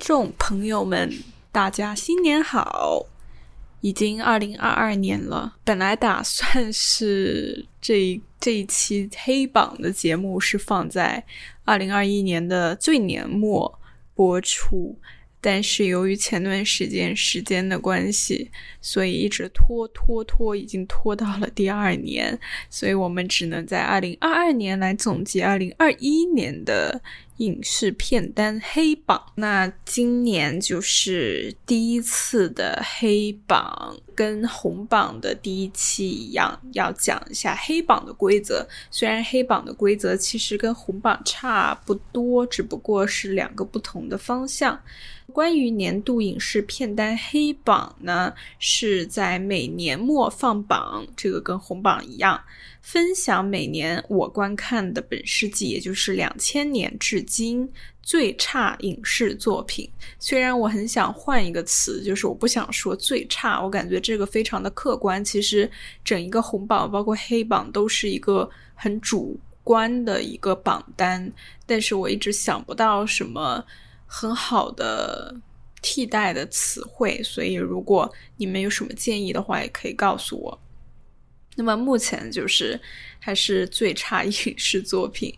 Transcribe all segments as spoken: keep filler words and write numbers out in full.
众朋友们，大家新年好！已经二零二二年了，本来打算是这一这一期黑榜的节目是放在二零二一年的最年末播出，但是由于前段时间时间的关系，所以一直拖拖拖已经拖到了第二年，所以我们只能在二零二二年来总结二零二一年的影视片单黑榜。那今年就是第一次的黑榜，跟红榜的第一期一样，要讲一下黑榜的规则。虽然黑榜的规则其实跟红榜差不多，只不过是两个不同的方向。关于年度影视片单黑榜呢，是在每年末放榜，这个跟红榜一样，分享每年我观看的本世纪，也就是两千年至今最差影视作品。虽然我很想换一个词，就是我不想说最差，我感觉这个非常的客观。其实整一个红榜包括黑榜都是一个很主观的一个榜单，但是我一直想不到什么很好的替代的词汇，所以如果你们有什么建议的话也可以告诉我。那么目前就是还是最差影视作品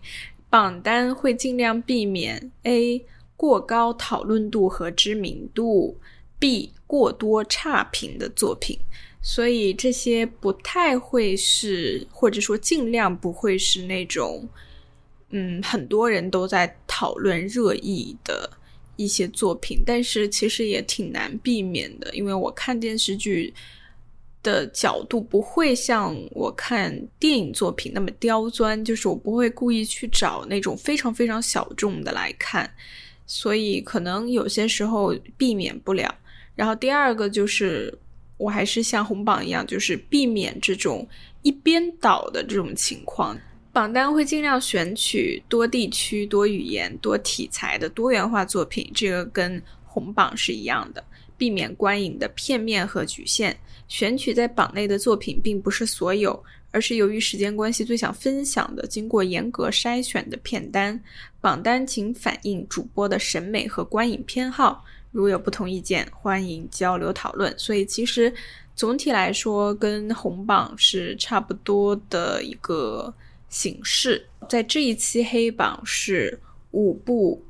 榜单，会尽量避免 A 过高讨论度和知名度， B 过多差评的作品，所以这些不太会是，或者说尽量不会是那种嗯，很多人都在讨论热议的一些作品，但是其实也挺难避免的，因为我看电视剧的角度不会像我看电影作品那么刁钻，就是我不会故意去找那种非常非常小众的来看，所以可能有些时候避免不了。然后第二个就是我还是像红榜一样，就是避免这种一边倒的这种情况。榜单会尽量选取多地区、多语言、多题材的多元化作品，这个跟红榜是一样的，避免观影的片面和局限。选取在榜内的作品并不是所有，而是由于时间关系最想分享的经过严格筛选的片单。榜单仅反映主播的审美和观影偏好，如有不同意见欢迎交流讨论。所以其实总体来说跟红榜是差不多的一个形式。在这一期黑榜是五部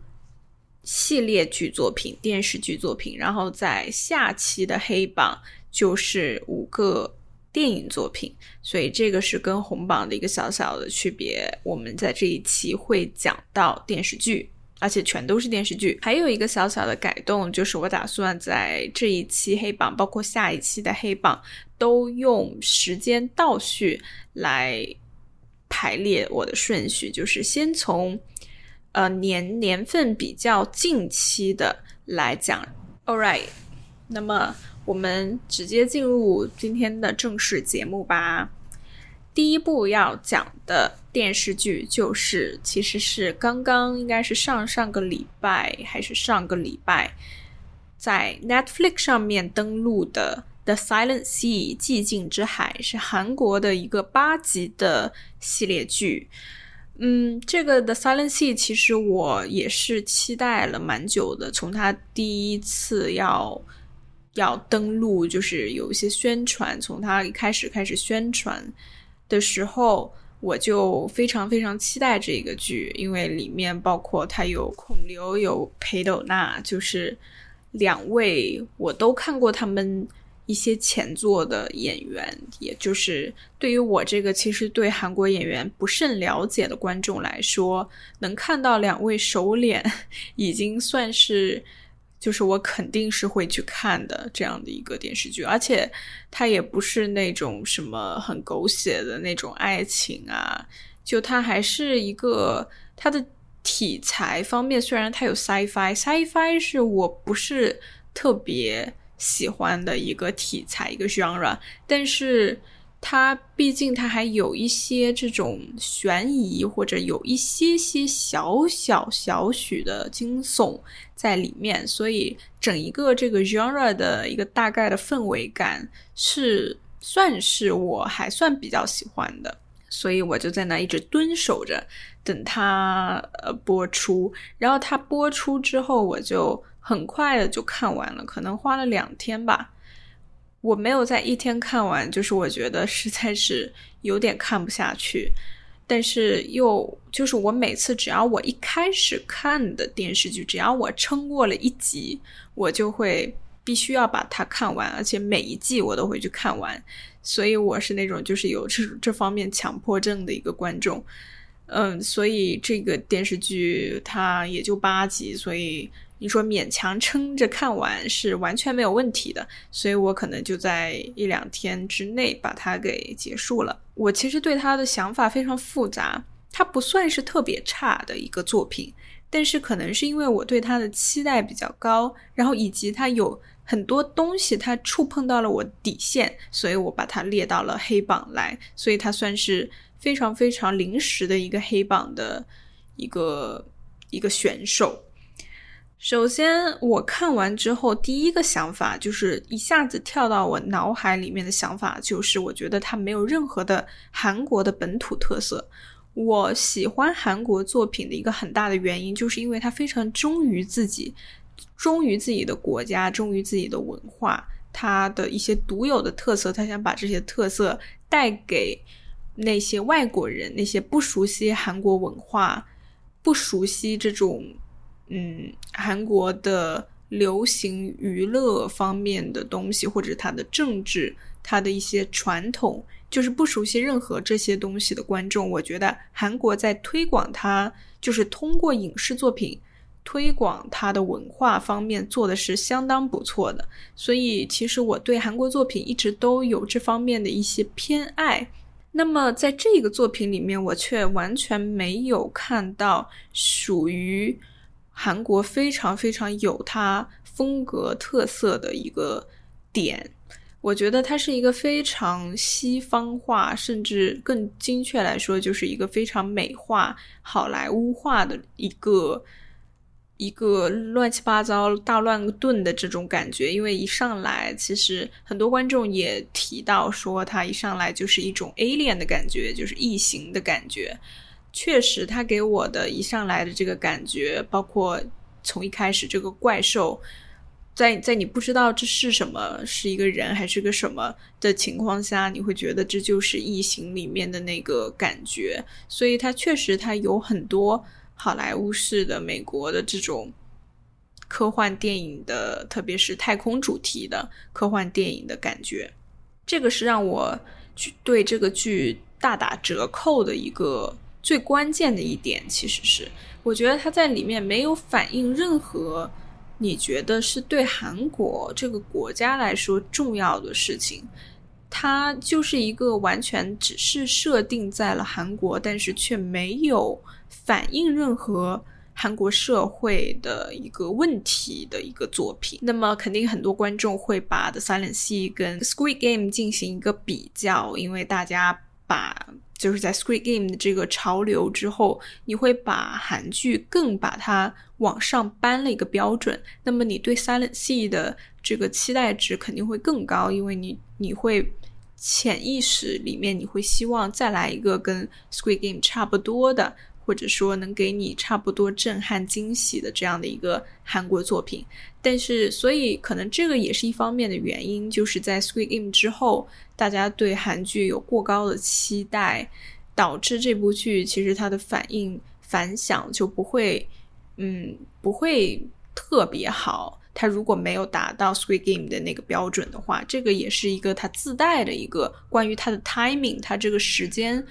系列剧作品、电视剧作品，然后在下期的黑榜就是五个电影作品，所以这个是跟红榜的一个小小的区别。我们在这一期会讲到电视剧，而且全都是电视剧。还有一个小小的改动，就是我打算在这一期黑榜包括下一期的黑榜都用时间倒序来排列我的顺序，就是先从呃年年份比较近期的来讲。 Alright， 那么我们直接进入今天的正式节目吧。第一部要讲的电视剧就是其实是刚刚应该是上上个礼拜还是上个礼拜在 Netflix 上面登陆的The Silent Sea 寂静之海，是韩国的一个八集的系列剧。嗯，这个 The Silent Sea 其实我也是期待了蛮久的，从它第一次要要登陆，就是有一些宣传，从它一开始开始宣传的时候我就非常非常期待这个剧，因为里面包括它有孔刘有裴斗娜，就是两位我都看过他们一些前作的演员，也就是对于我这个其实对韩国演员不甚了解的观众来说，能看到两位熟脸已经算是就是我肯定是会去看的这样的一个电视剧。而且它也不是那种什么很狗血的那种爱情啊，就它还是一个它的题材方面，虽然它有 sci-fi sci-fi 是我不是特别喜欢的一个题材一个 genre， 但是它毕竟它还有一些这种悬疑，或者有一些些小小小许的惊悚在里面，所以整一个这个 genre 的一个大概的氛围感是算是我还算比较喜欢的，所以我就在那一直蹲守着等它、呃、播出。然后它播出之后我就很快的就看完了，可能花了两天吧。我没有在一天看完，就是我觉得实在是有点看不下去。但是又就是我每次只要我一开始看的电视剧，只要我撑过了一集，我就会必须要把它看完，而且每一季我都会去看完。所以我是那种就是有这这方面强迫症的一个观众。嗯，所以这个电视剧它也就八集，所以你说勉强撑着看完是完全没有问题的，所以我可能就在一两天之内把它给结束了。我其实对它的想法非常复杂，它不算是特别差的一个作品，但是可能是因为我对它的期待比较高，然后以及它有很多东西它触碰到了我底线，所以我把它列到了黑榜来，所以它算是非常非常临时的一个黑榜的一个一个选手。首先我看完之后第一个想法就是一下子跳到我脑海里面的想法就是我觉得它没有任何的韩国的本土特色。我喜欢韩国作品的一个很大的原因就是因为它非常忠于自己，忠于自己的国家，忠于自己的文化，它的一些独有的特色，它想把这些特色带给那些外国人，那些不熟悉韩国文化，不熟悉这种嗯，韩国的流行娱乐方面的东西，或者它的政治，它的一些传统，就是不熟悉任何这些东西的观众，我觉得韩国在推广它，就是通过影视作品推广它的文化方面做的是相当不错的。所以其实我对韩国作品一直都有这方面的一些偏爱。那么在这个作品里面，我却完全没有看到属于韩国非常非常有它风格特色的一个点。我觉得它是一个非常西方化，甚至更精确来说就是一个非常美化好莱坞化的一个一个乱七八糟大乱炖的这种感觉。因为一上来其实很多观众也提到说它一上来就是一种 Alien 的感觉，就是异形的感觉。确实他给我的一上来的这个感觉，包括从一开始这个怪兽在在你不知道这是什么，是一个人还是个什么的情况下，你会觉得这就是异形里面的那个感觉。所以他确实他有很多好莱坞式的美国的这种科幻电影的，特别是太空主题的科幻电影的感觉。这个是让我对这个剧大打折扣的一个最关键的一点。其实是我觉得它在里面没有反映任何你觉得是对韩国这个国家来说重要的事情，它就是一个完全只是设定在了韩国，但是却没有反映任何韩国社会的一个问题的一个作品。那么肯定很多观众会把 The Silent Sea 跟 Squid Game 进行一个比较，因为大家把就是在 Squid Game 的这个潮流之后，你会把韩剧更把它往上搬了一个标准，那么你对 Silent Sea 的这个期待值肯定会更高，因为你你会潜意识里面你会希望再来一个跟 Squid Game 差不多的，或者说能给你差不多震撼惊喜的这样的一个韩国作品。但是所以可能这个也是一方面的原因，就是在 Squid Game 之后大家对韩剧有过高的期待，导致这部剧其实它的反应反响就不会嗯，不会特别好，它如果没有达到 Squid Game 的那个标准的话。这个也是一个它自带的一个关于它的 timing， 它这个时间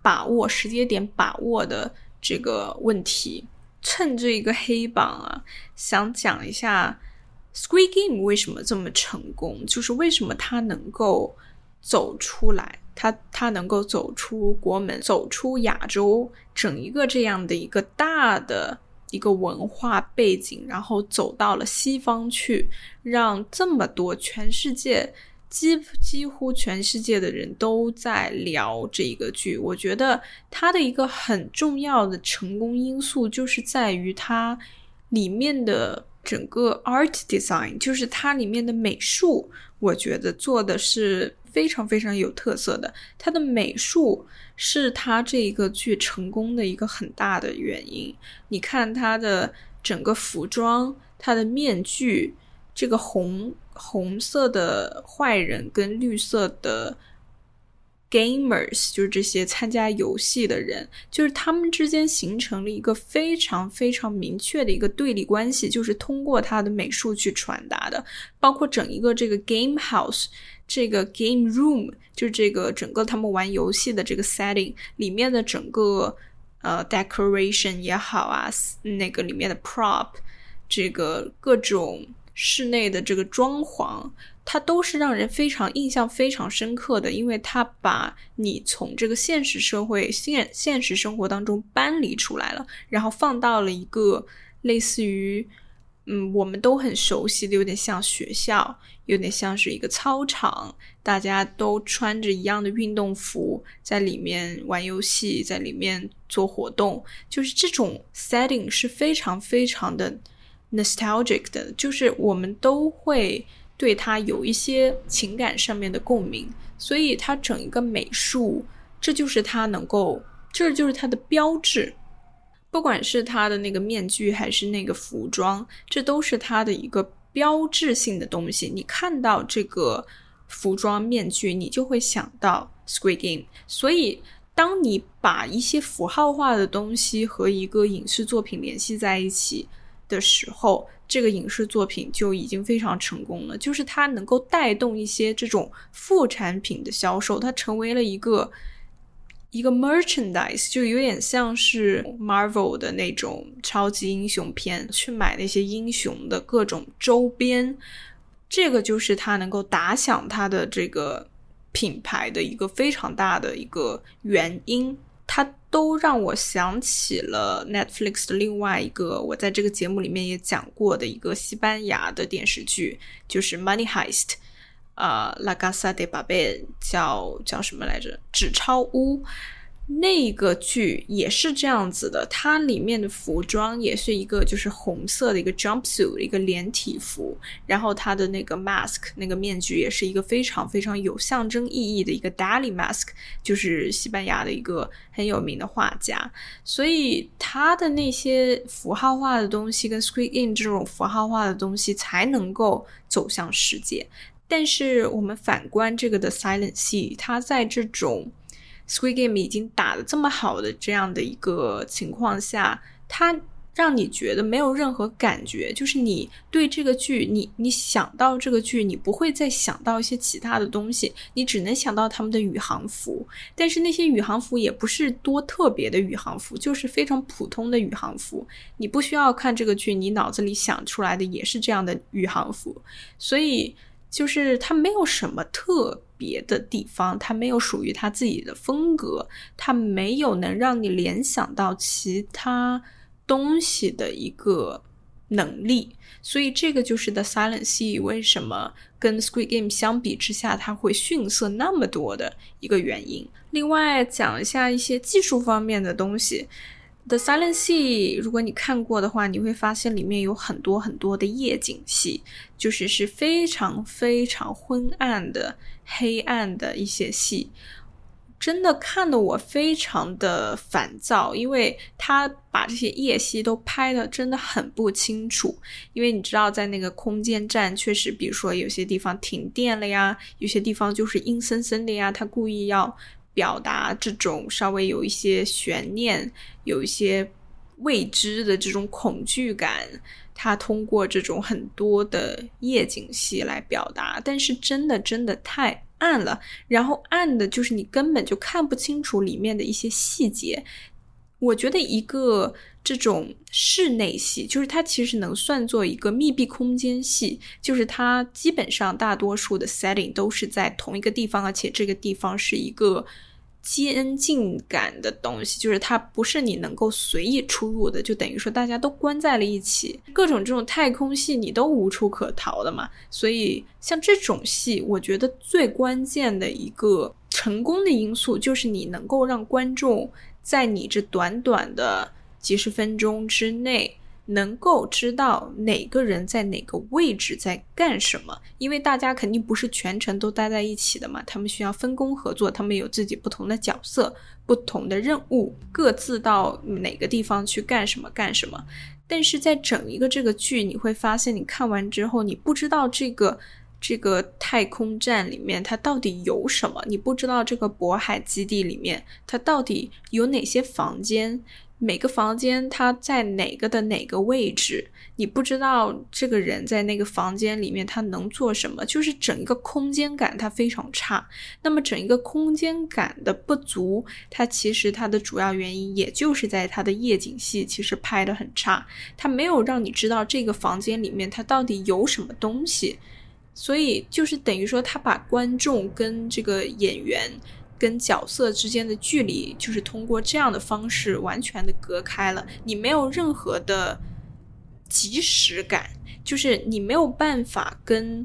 把握时间点把握的这个问题。趁这一个黑榜啊，想讲一下 Squid Game 为什么这么成功，就是为什么它能够走出来，它它能够走出国门，走出亚洲整一个这样的一个大的一个文化背景，然后走到了西方去，让这么多全世界几几乎全世界的人都在聊这个剧。我觉得它的一个很重要的成功因素就是在于它里面的整个 art design， 就是它里面的美术，我觉得做的是非常非常有特色的。它的美术是它这个剧成功的一个很大的原因。你看它的整个服装，他的面具，这个红红色的坏人跟绿色的 gamers， 就是这些参加游戏的人，就是他们之间形成了一个非常非常明确的一个对立关系，就是通过他的美术去传达的，包括整一个这个 game house， 这个 game room， 就是这个整个他们玩游戏的这个 setting 里面的整个呃 decoration 也好啊，那个里面的 prop， 这个各种室内的这个装潢，它都是让人非常印象非常深刻的，因为它把你从这个现实社会 现, 现实生活当中搬离出来了，然后放到了一个类似于嗯，我们都很熟悉的，有点像学校，有点像是一个操场，大家都穿着一样的运动服，在里面玩游戏，在里面做活动，就是这种 setting 是非常非常的nostalgic 的，就是我们都会对它有一些情感上面的共鸣，所以它整一个美术，这就是它能够，这就是它的标志，不管是它的那个面具还是那个服装，这都是它的一个标志性的东西。你看到这个服装面具，你就会想到 Squid Game。 所以当你把一些符号化的东西和一个影视作品联系在一起的时候，这个影视作品就已经非常成功了，就是它能够带动一些这种副产品的销售，它成为了一个一个 merchandise， 就有点像是 Marvel 的那种超级英雄片，去买那些英雄的各种周边，这个就是它能够打响它的这个品牌的一个非常大的一个原因。它都让我想起了 Netflix 的另外一个我在这个节目里面也讲过的一个西班牙的电视剧，就是 Money Heist， 呃 La Casa de Papel， 叫叫什么来着，纸钞屋。那个剧也是这样子的，它里面的服装也是一个就是红色的一个 jumpsuit， 一个连体服，然后它的那个 mask， 那个面具也是一个非常非常有象征意义的一个 Dali mask， 就是西班牙的一个很有名的画家，所以它的那些符号化的东西跟 Squid Game 这种符号化的东西才能够走向世界。但是我们反观这个的 Silent Sea， 它在这种Squid Game 已经打得这么好的这样的一个情况下，它让你觉得没有任何感觉，就是你对这个剧，你你想到这个剧，你不会再想到一些其他的东西，你只能想到他们的宇航服，但是那些宇航服也不是多特别的宇航服，就是非常普通的宇航服，你不需要看这个剧，你脑子里想出来的也是这样的宇航服，所以就是它没有什么特别的地方，它没有属于它自己的风格，它没有能让你联想到其他东西的一个能力，所以这个就是 The Silent Sea 为什么跟 Squid Game 相比之下它会逊色那么多的一个原因。另外讲一下一些技术方面的东西，The Silent Sea 如果你看过的话，你会发现里面有很多很多的夜景戏，就是是非常非常昏暗的黑暗的一些戏，真的看得我非常的烦躁，因为他把这些夜戏都拍的真的很不清楚，因为你知道在那个空间站确实比如说有些地方停电了呀，有些地方就是阴森森的呀，他故意要表达这种稍微有一些悬念，有一些未知的这种恐惧感，它通过这种很多的夜景戏来表达，但是真的真的太暗了，然后暗的就是你根本就看不清楚里面的一些细节。我觉得一个这种室内戏，就是它其实能算作一个密闭空间戏，就是它基本上大多数的 setting 都是在同一个地方，而且这个地方是一个监禁感的东西，就是它不是你能够随意出入的，就等于说大家都关在了一起，各种这种太空戏你都无处可逃的嘛。所以像这种戏，我觉得最关键的一个成功的因素就是你能够让观众在你这短短的几十分钟之内能够知道哪个人在哪个位置在干什么，因为大家肯定不是全程都待在一起的嘛，他们需要分工合作，他们有自己不同的角色，不同的任务，各自到哪个地方去干什么干什么。但是在整一个这个剧你会发现，你看完之后你不知道这个这个太空站里面它到底有什么，你不知道这个渤海基地里面它到底有哪些房间，每个房间它在哪个的哪个位置，你不知道这个人在那个房间里面他能做什么，就是整一个空间感它非常差。那么整一个空间感的不足，它其实它的主要原因也就是在它的夜景戏其实拍得很差，它没有让你知道这个房间里面它到底有什么东西，所以就是等于说它把观众跟这个演员跟角色之间的距离就是通过这样的方式完全的隔开了，你没有任何的即时感，就是你没有办法跟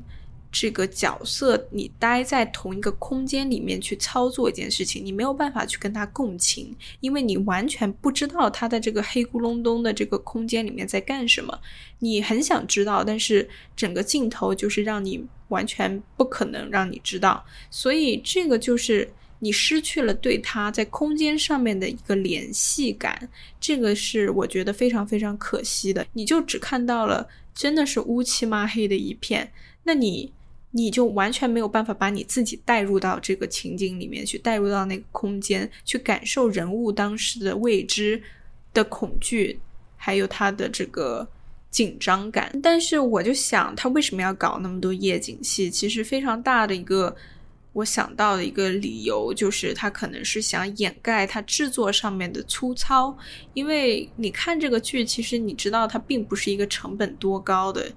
这个角色你待在同一个空间里面去操作一件事情，你没有办法去跟他共情，因为你完全不知道他在这个黑咕隆咚的这个空间里面在干什么，你很想知道，但是整个镜头就是让你完全不可能让你知道，所以这个就是你失去了对它在空间上面的一个联系感，这个是我觉得非常非常可惜的。你就只看到了真的是乌漆嘛黑的一片，那你你就完全没有办法把你自己带入到这个情景里面去，带入到那个空间去感受人物当时的未知的恐惧还有他的这个紧张感。但是我就想他为什么要搞那么多夜景戏，其实非常大的一个我想到的一个理由就是他可能是想掩盖他制作上面的粗糙，因为你看这个剧其实你知道它并不是一个成本多高的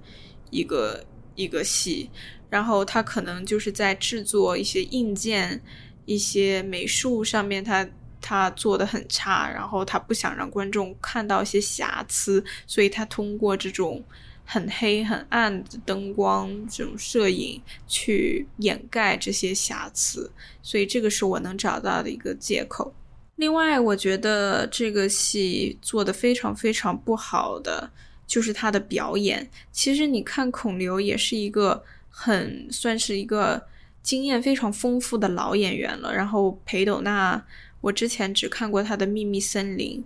一个一个戏，然后他可能就是在制作一些硬件一些美术上面他他做得很差，然后他不想让观众看到一些瑕疵，所以他通过这种很黑很暗的灯光这种摄影去掩盖这些瑕疵，所以这个是我能找到的一个借口。另外我觉得这个戏做得非常非常不好的就是他的表演。其实你看孔刘也是一个很算是一个经验非常丰富的老演员了，然后裴斗娜我之前只看过他的秘密森林，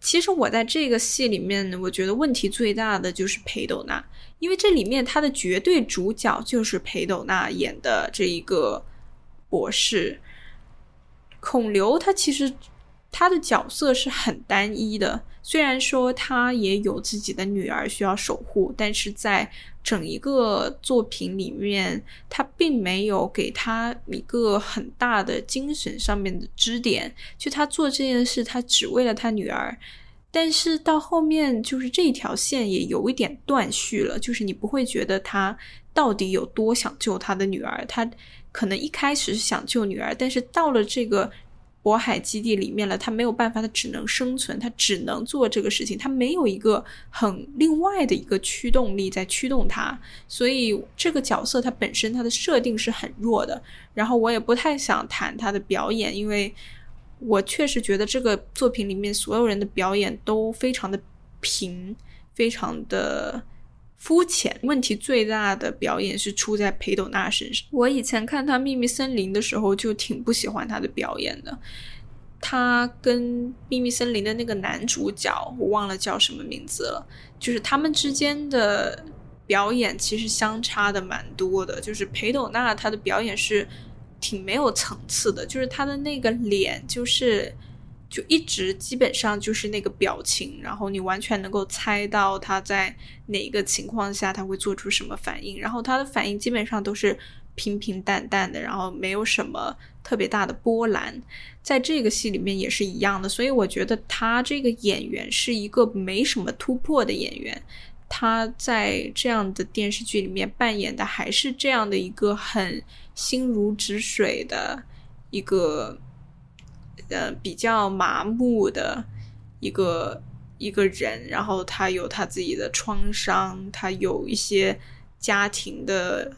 其实我在这个戏里面我觉得问题最大的就是裴斗娜，因为这里面她的绝对主角就是裴斗娜演的这一个博士。孔刘他其实他的角色是很单一的，虽然说他也有自己的女儿需要守护，但是在整一个作品里面他并没有给他一个很大的精神上面的支点，就他做这件事他只为了他女儿，但是到后面就是这条线也有一点断续了，就是你不会觉得他到底有多想救他的女儿，他可能一开始是想救女儿，但是到了这个渤海基地里面了他没有办法，他只能生存，他只能做这个事情，他没有一个很另外的一个驱动力在驱动他，所以这个角色他本身他的设定是很弱的。然后我也不太想谈他的表演，因为我确实觉得这个作品里面所有人的表演都非常的平，非常的肤浅，问题最大的表演是出在裴斗娜身上。我以前看他秘密森林的时候就挺不喜欢他的表演的，他跟秘密森林的那个男主角我忘了叫什么名字了，就是他们之间的表演其实相差的蛮多的，就是裴斗娜他的表演是挺没有层次的，就是他的那个脸就是就一直基本上就是那个表情，然后你完全能够猜到他在哪个情况下他会做出什么反应，然后他的反应基本上都是平平淡淡的，然后没有什么特别大的波澜，在这个戏里面也是一样的。所以我觉得他这个演员是一个没什么突破的演员，他在这样的电视剧里面扮演的还是这样的一个很心如止水的一个呃，比较麻木的一个一个人，然后他有他自己的创伤，他有一些家庭的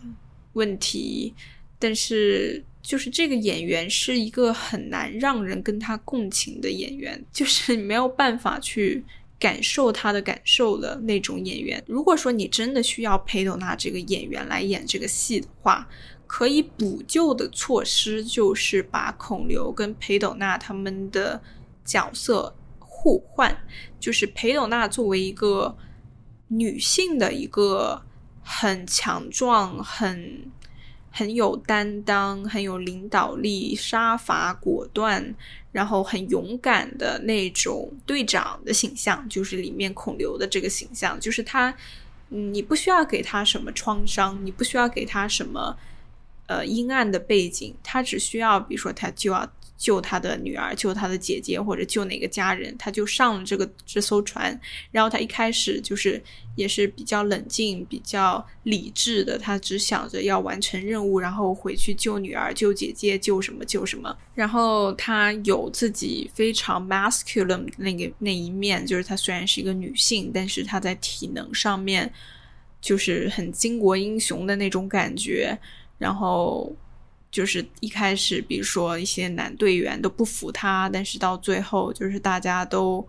问题，但是就是这个演员是一个很难让人跟他共情的演员，就是你没有办法去感受他的感受的那种演员。如果说你真的需要裴斗娜这个演员来演这个戏的话，可以补救的措施就是把孔刘跟裴斗娜他们的角色互换，就是裴斗娜作为一个女性的一个很强壮、很很有担当、很有领导力、杀伐果断，然后很勇敢的那种队长的形象，就是里面孔刘的这个形象，就是他，你不需要给他什么创伤，你不需要给他什么呃阴暗的背景，他只需要比如说他就要救他的女儿，救他的姐姐，或者救哪个家人，他就上了这个这艘船。然后他一开始就是也是比较冷静比较理智的，他只想着要完成任务，然后回去救女儿救姐姐救什么救什么。然后他有自己非常 masculine 那个那一面，就是他虽然是一个女性，但是他在体能上面就是很巾帼英雄的那种感觉。然后就是一开始比如说一些男队员都不服他，但是到最后就是大家都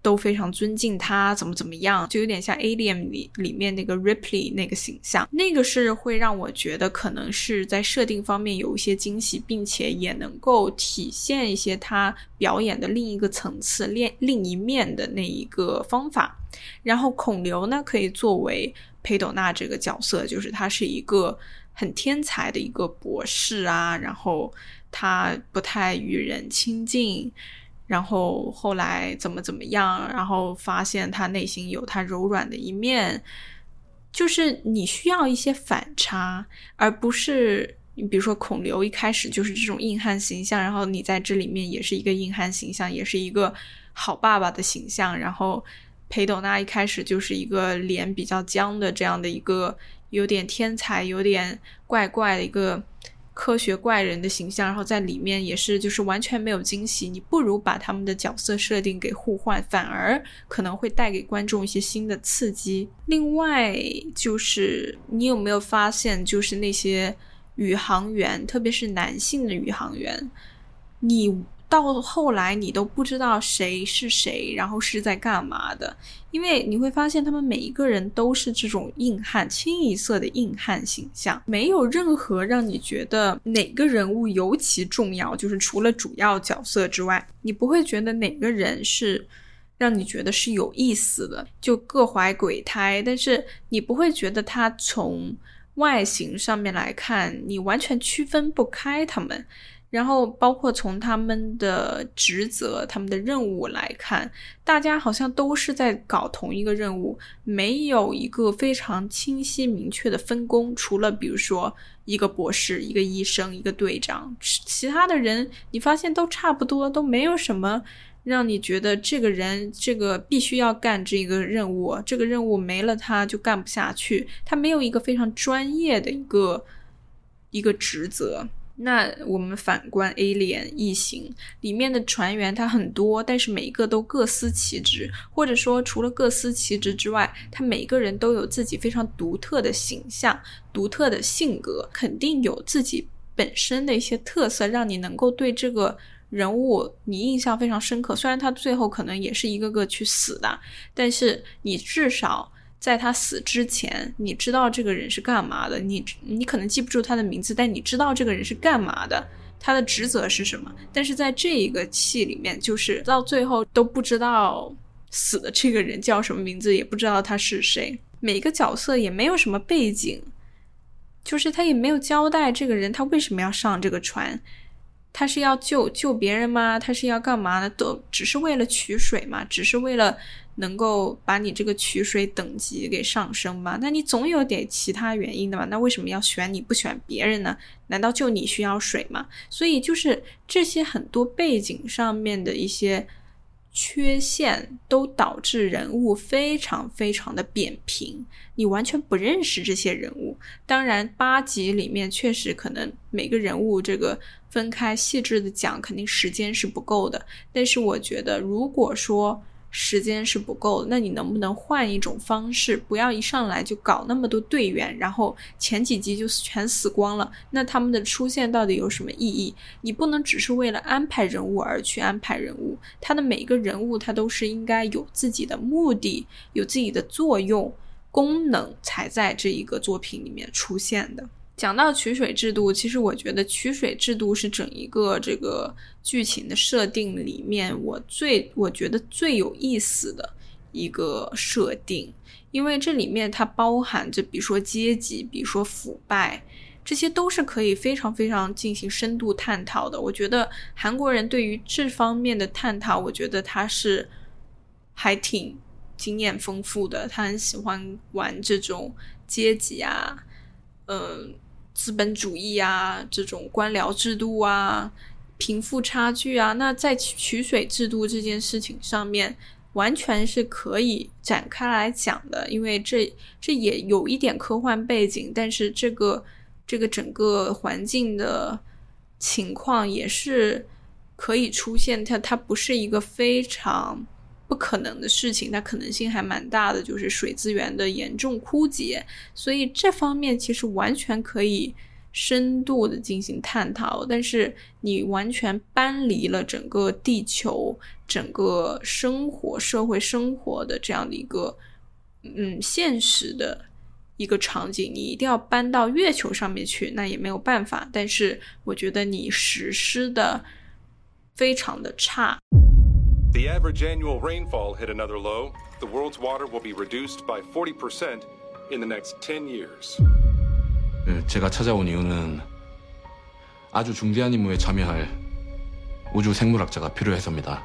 都非常尊敬他怎么怎么样，就有点像 Alien 里, 里面那个 Ripley 那个形象，那个是会让我觉得可能是在设定方面有一些惊喜，并且也能够体现一些他表演的另一个层次另一面的那一个方法。然后孔刘呢可以作为裴斗娜这个角色，就是他是一个很天才的一个博士啊，然后他不太与人亲近，然后后来怎么怎么样，然后发现他内心有他柔软的一面，就是你需要一些反差，而不是比如说孔刘一开始就是这种硬汉形象，然后你在这里面也是一个硬汉形象，也是一个好爸爸的形象，然后裴斗娜一开始就是一个脸比较僵的这样的一个有点天才有点怪怪的一个科学怪人的形象，然后在里面也是就是完全没有惊喜。你不如把他们的角色设定给互换，反而可能会带给观众一些新的刺激。另外就是你有没有发现，就是那些宇航员特别是男性的宇航员，你到后来你都不知道谁是谁，然后是在干嘛的，因为你会发现他们每一个人都是这种硬汉清一色的硬汉形象，没有任何让你觉得哪个人物尤其重要，就是除了主要角色之外，你不会觉得哪个人是让你觉得是有意思的，就各怀鬼胎，但是你不会觉得他从外形上面来看你完全区分不开他们。然后包括从他们的职责他们的任务来看，大家好像都是在搞同一个任务，没有一个非常清晰明确的分工，除了比如说一个博士一个医生一个队长，其他的人你发现都差不多，都没有什么让你觉得这个人这个必须要干这个任务，这个任务没了他就干不下去，他没有一个非常专业的一个一个职责。那我们反观 Alien 异形里面的船员，他很多，但是每一个都各司其职，或者说除了各司其职之外，他每个人都有自己非常独特的形象独特的性格，肯定有自己本身的一些特色，让你能够对这个人物你印象非常深刻。虽然他最后可能也是一个个去死的，但是你至少在他死之前你知道这个人是干嘛的，你你可能记不住他的名字，但你知道这个人是干嘛的，他的职责是什么。但是在这一个戏里面，就是到最后都不知道死的这个人叫什么名字，也不知道他是谁，每个角色也没有什么背景，就是他也没有交代这个人他为什么要上这个船，他是要救救别人吗？他是要干嘛呢？都只是为了取水嘛，只是为了能够把你这个取水等级给上升嘛，那你总有点其他原因的嘛，那为什么要选你不选别人呢？难道就你需要水吗？所以就是这些很多背景上面的一些缺陷都导致人物非常非常的扁平，你完全不认识这些人物。当然八集里面确实可能每个人物这个分开细致的讲肯定时间是不够的，但是我觉得如果说时间是不够，那你能不能换一种方式，不要一上来就搞那么多队员，然后前几集就全死光了，那他们的出现到底有什么意义？你不能只是为了安排人物而去安排人物，他的每一个人物他都是应该有自己的目的，有自己的作用功能才在这一个作品里面出现的。讲到取水制度，其实我觉得取水制度是整一个这个剧情的设定里面我最我觉得最有意思的一个设定，因为这里面它包含着比如说阶级，比如说腐败，这些都是可以非常非常进行深度探讨的。我觉得韩国人对于这方面的探讨，我觉得他是还挺经验丰富的，他很喜欢玩这种阶级啊、呃、资本主义啊，这种官僚制度啊，贫富差距啊，那在取水制度这件事情上面完全是可以展开来讲的，因为这这也有一点科幻背景，但是这个这个整个环境的情况也是可以出现，它它不是一个非常不可能的事情，它可能性还蛮大的，就是水资源的严重枯竭，所以这方面其实完全可以深度的进行探讨，但是你完全搬离了整个地球整个生活社会生活的这样的一个嗯现实的一个场景，你一定要搬到月球上面去那也没有办法，但是我觉得你实施的非常的差。The average annual rainfall hit another low. The world's water will be reduced by forty percent in the next ten years. 제가 찾아온 이유는 아주 중대한 임무에 참여할 우주 생물학자가 필요해서입니다.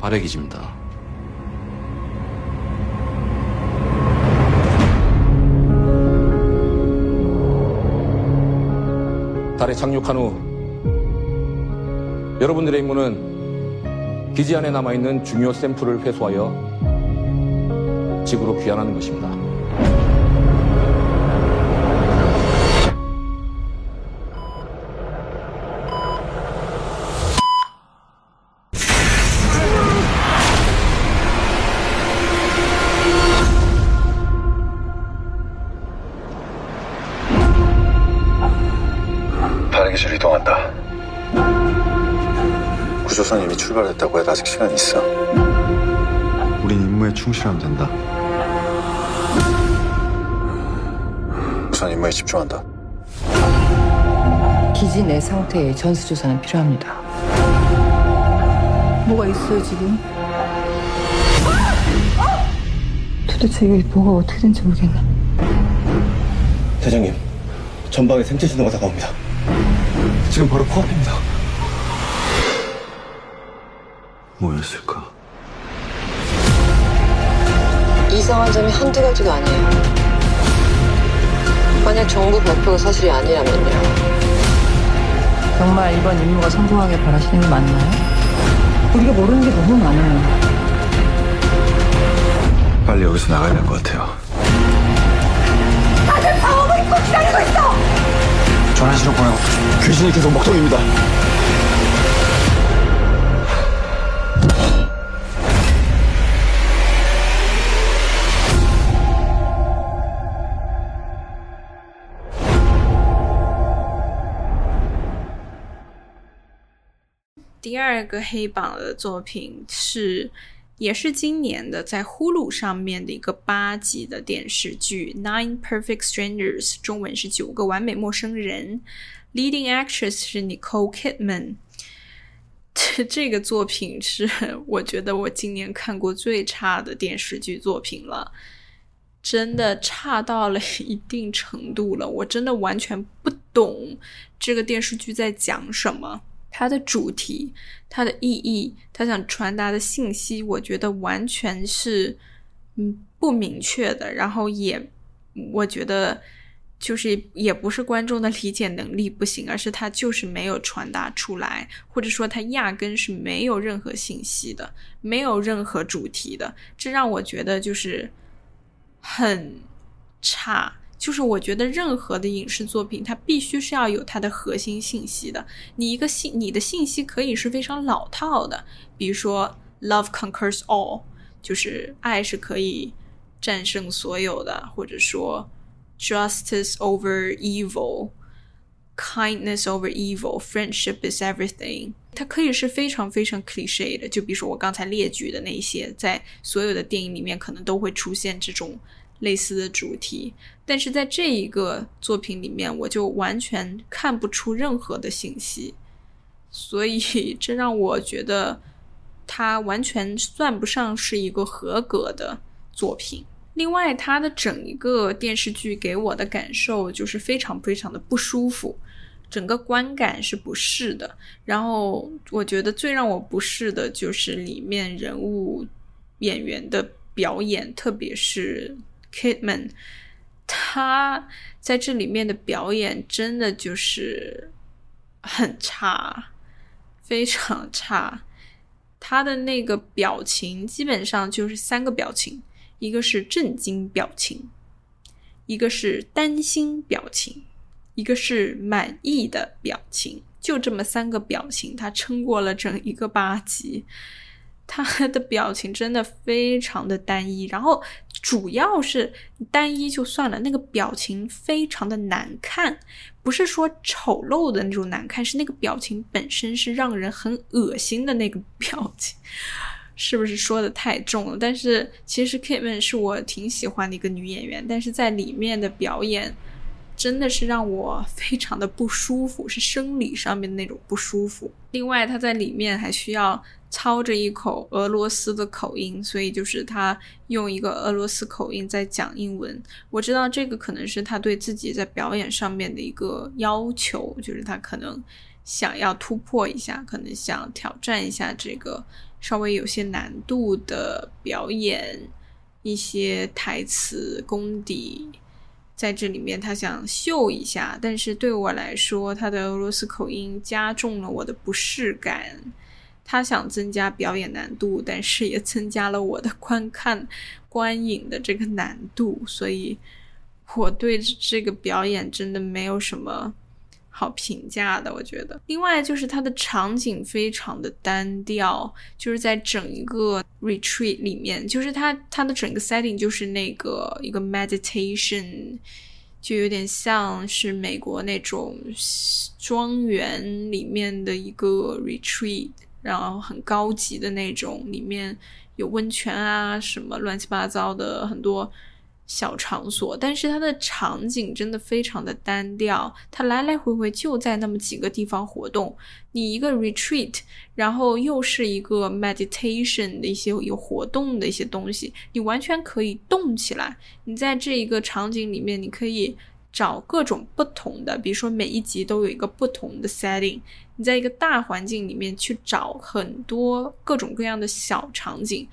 발해기지입니다. 달에 착륙한 후 여러분들의 임무는 기지 안에 남아있는 중요 샘플을 회수하여 지구로 귀환하는 것입니다. 달의 기지로 이동한다. 구조선 이미 출발했다고 해도 아직 시간이 있어. 우린 임무에 충실하면 된다. 우선 임무에 집중한다. 기지 내 상태의 전수조사는 필요합니다. 뭐가 있어요 지금? 도대체 이게 뭐가 어떻게 된지 모르겠네. 대장님, 전방에 생체 신호가 다가옵니다. 지금 바로 코앞입니다. 뭐였을까? 이상한 점이 한두 가지가 아니에요. 만약 정부 발표가 사실이 아니라면요. 정말 이번 임무가 성공하길 바라시는 게 맞나요? 우리가 모르는 게 너무 많아요. 빨리 여기서 나가야 될 것 같아요. 다들 방어복 입고 기다리고 있어! 전화실로 보내고 귀신이 계속 먹통입니다.第二个黑榜的作品是也是今年的在 Hulu 上面的一个八集的电视剧 Nine Perfect Strangers， 中文是九个完美陌生人， Leading Actress 是 Nicole Kidman。 这个作品是我觉得我今年看过最差的电视剧作品了，真的差到了一定程度了，我真的完全不懂这个电视剧在讲什么，它的主题，它的意义，它想传达的信息，我觉得完全是不明确的，然后也我觉得就是也不是观众的理解能力不行，而是它就是没有传达出来，或者说它压根是没有任何信息的，没有任何主题的，这让我觉得就是很差。就是我觉得任何的影视作品它必须是要有它的核心信息的，你一个信你的信息可以是非常老套的，比如说 Love conquers all， 就是爱是可以战胜所有的，或者说 Justice over evil， Kindness over evil， Friendship is everything， 它可以是非常非常 cliché 的，就比如说我刚才列举的那些在所有的电影里面可能都会出现这种类似的主题，但是在这一个作品里面我就完全看不出任何的信息，所以这让我觉得它完全算不上是一个合格的作品。另外它的整一个电视剧给我的感受就是非常非常的不舒服，整个观感是不适的，然后我觉得最让我不适的就是里面人物演员的表演，特别是 Kidman， 他在这里面的表演真的就是很差，非常差。他的那个表情基本上就是三个表情，一个是震惊表情，一个是担心表情，一个是满意的表情，就这么三个表情他撑过了整一个八集。他的表情真的非常的单一，然后主要是单一就算了，那个表情非常的难看，不是说丑陋的那种难看，是那个表情本身是让人很恶心的那个表情。是不是说的太重了？但是其实 Kidman 是我挺喜欢的一个女演员，但是在里面的表演真的是让我非常的不舒服，是生理上面的那种不舒服。另外他在里面还需要操着一口俄罗斯的口音，所以就是他用一个俄罗斯口音在讲英文。我知道这个可能是他对自己在表演上面的一个要求，就是他可能想要突破一下，可能想挑战一下这个稍微有些难度的表演，一些台词功底在这里面他想秀一下，但是对我来说他的俄罗斯口音加重了我的不适感。他想增加表演难度，但是也增加了我的观看观影的这个难度，所以我对这个表演真的没有什么好评价的，我觉得。另外就是它的场景非常的单调，就是在整一个 retreat 里面，就是它它的整个 setting 就是那个一个 meditation， 就有点像是美国那种庄园里面的一个 retreat， 然后很高级的那种，里面有温泉啊什么乱七八糟的很多小场所，但是它的场景真的非常的单调，它来来回回就在那么几个地方活动。你一个 retreat， 然后又是一个 meditation 的一些有活动的一些东西，你完全可以动起来。你在这一个场景里面，你可以找各种不同的，比如说每一集都有一个不同的 setting， 你在一个大环境里面去找很多各种各样的小场景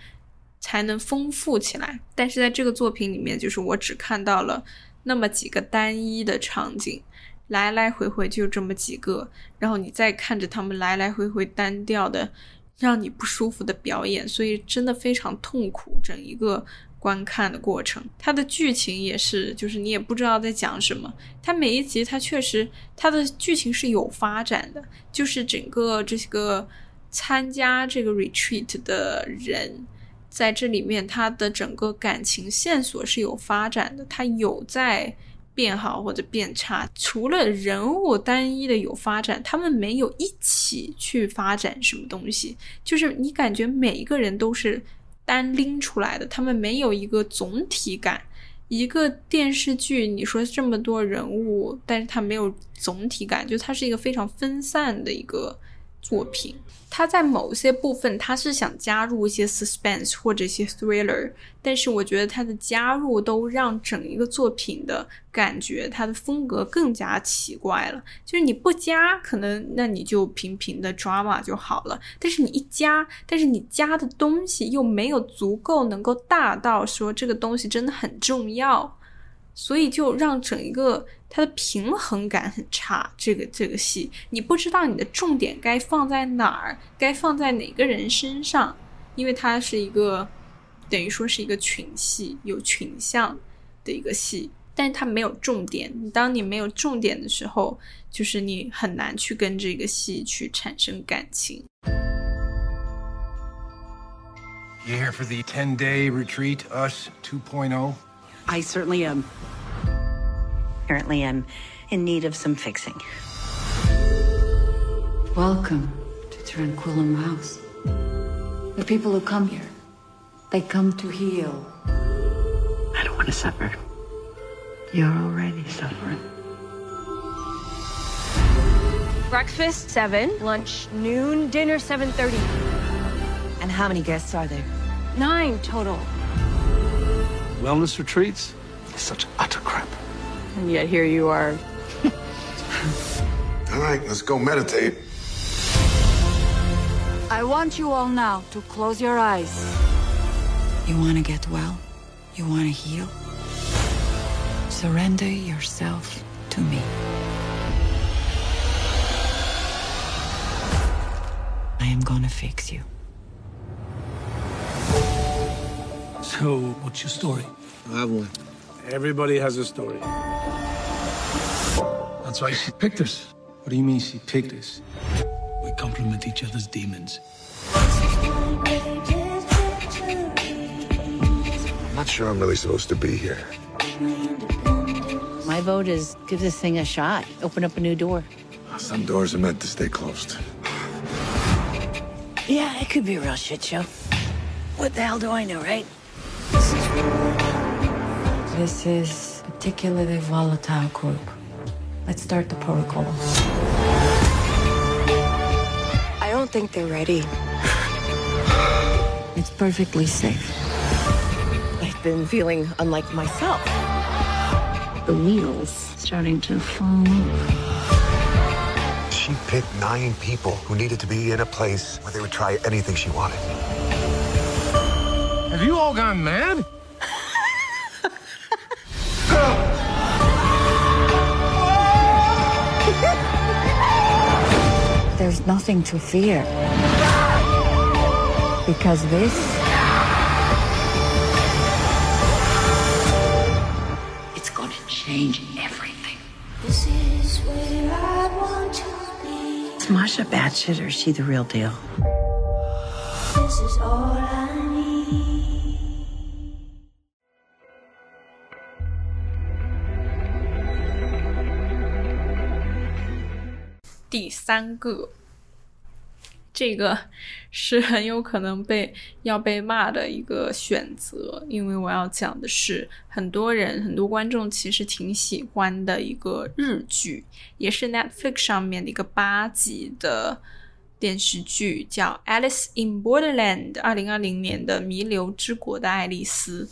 才能丰富起来。但是在这个作品里面，就是我只看到了那么几个单一的场景，来来回回就这么几个，然后你再看着他们来来回回单调的让你不舒服的表演，所以真的非常痛苦整一个观看的过程。它的剧情也是，就是你也不知道在讲什么。它每一集它确实它的剧情是有发展的，就是整个这个参加这个 retreat 的人在这里面他的整个感情线索是有发展的，他有在变好或者变差。除了人物单一的有发展，他们没有一起去发展什么东西，就是你感觉每一个人都是单拎出来的，他们没有一个总体感。一个电视剧你说这么多人物，但是他没有总体感，就它是一个非常分散的一个作品。它在某些部分它是想加入一些 suspense 或者一些 thriller， 但是我觉得它的加入都让整一个作品的感觉，它的风格更加奇怪了。就是你不加可能那你就平平的 drama 就好了，但是你一加，但是你加的东西又没有足够能够大到说这个东西真的很重要，所以就让整一个它的平衡感很差。这个这个戏你不知道你的重点该放在哪儿，该放在哪个人身上，因为它是一个等于说是一个群戏，有群像的一个戏，但是它没有重点。当你没有重点的时候，就是你很难去跟这个戏去产生感情。 You here for the ten day retreat, us two point oh? I certainly am. Apparently I'm in need of some fixing. Welcome to Tranquillum House. The people who come here, they come to heal. I don't going to suffer. You're already suffering. Breakfast, seven. Lunch, noon. Dinner, seven thirty. And how many guests are there? Nine total. Wellness retreats? Such utter crap. And yet here you are. All right, let's go meditate. I want you all now to close your eyes. You want to get well? You want to heal? Surrender yourself to me. I am gonna fix you. So, what's your story? I have one. Everybody has a story. That's why she picked us. What do you mean she picked us? We complement each other's demons. I'm not sure I'm really supposed to be here. My vote is give this thing a shot. Open up a new door. Some doors are meant to stay closed. Yeah, it could be a real shit show. What the hell do I know, right? This is particularly volatile group. Let's start the protocol. I don't think they're ready. It's perfectly safe. I've been feeling unlike myself. The wheels starting to fall off. She picked nine people who needed to be in a place where they would try anything she wanted. Have you all gone mad? There's nothing to fear. Because this... It's gonna change everything. This is where I want to be. Is Masha batshit or is she the real deal? This is all I need.第三个，这个是很有可能被要被骂的一个选择，因为我要讲的是很多人很多观众其实挺喜欢的一个日剧，也是 Netflix 上面的一个八集的电视剧，叫 Alice in Borderland， 二零二零年的弥留之国的爱丽丝。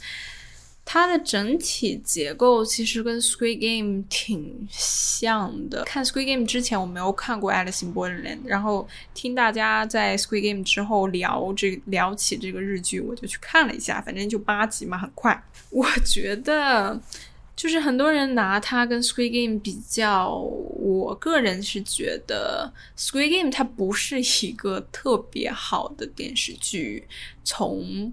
它的整体结构其实跟 Squid Game 挺像的。看 Squid Game 之前我没有看过 Alice in Borderland， 然后听大家在 Squid Game 之后聊这聊起这个日剧，我就去看了一下，反正就八集嘛，很快。我觉得就是很多人拿它跟 Squid Game 比较，我个人是觉得 Squid Game 它不是一个特别好的电视剧，从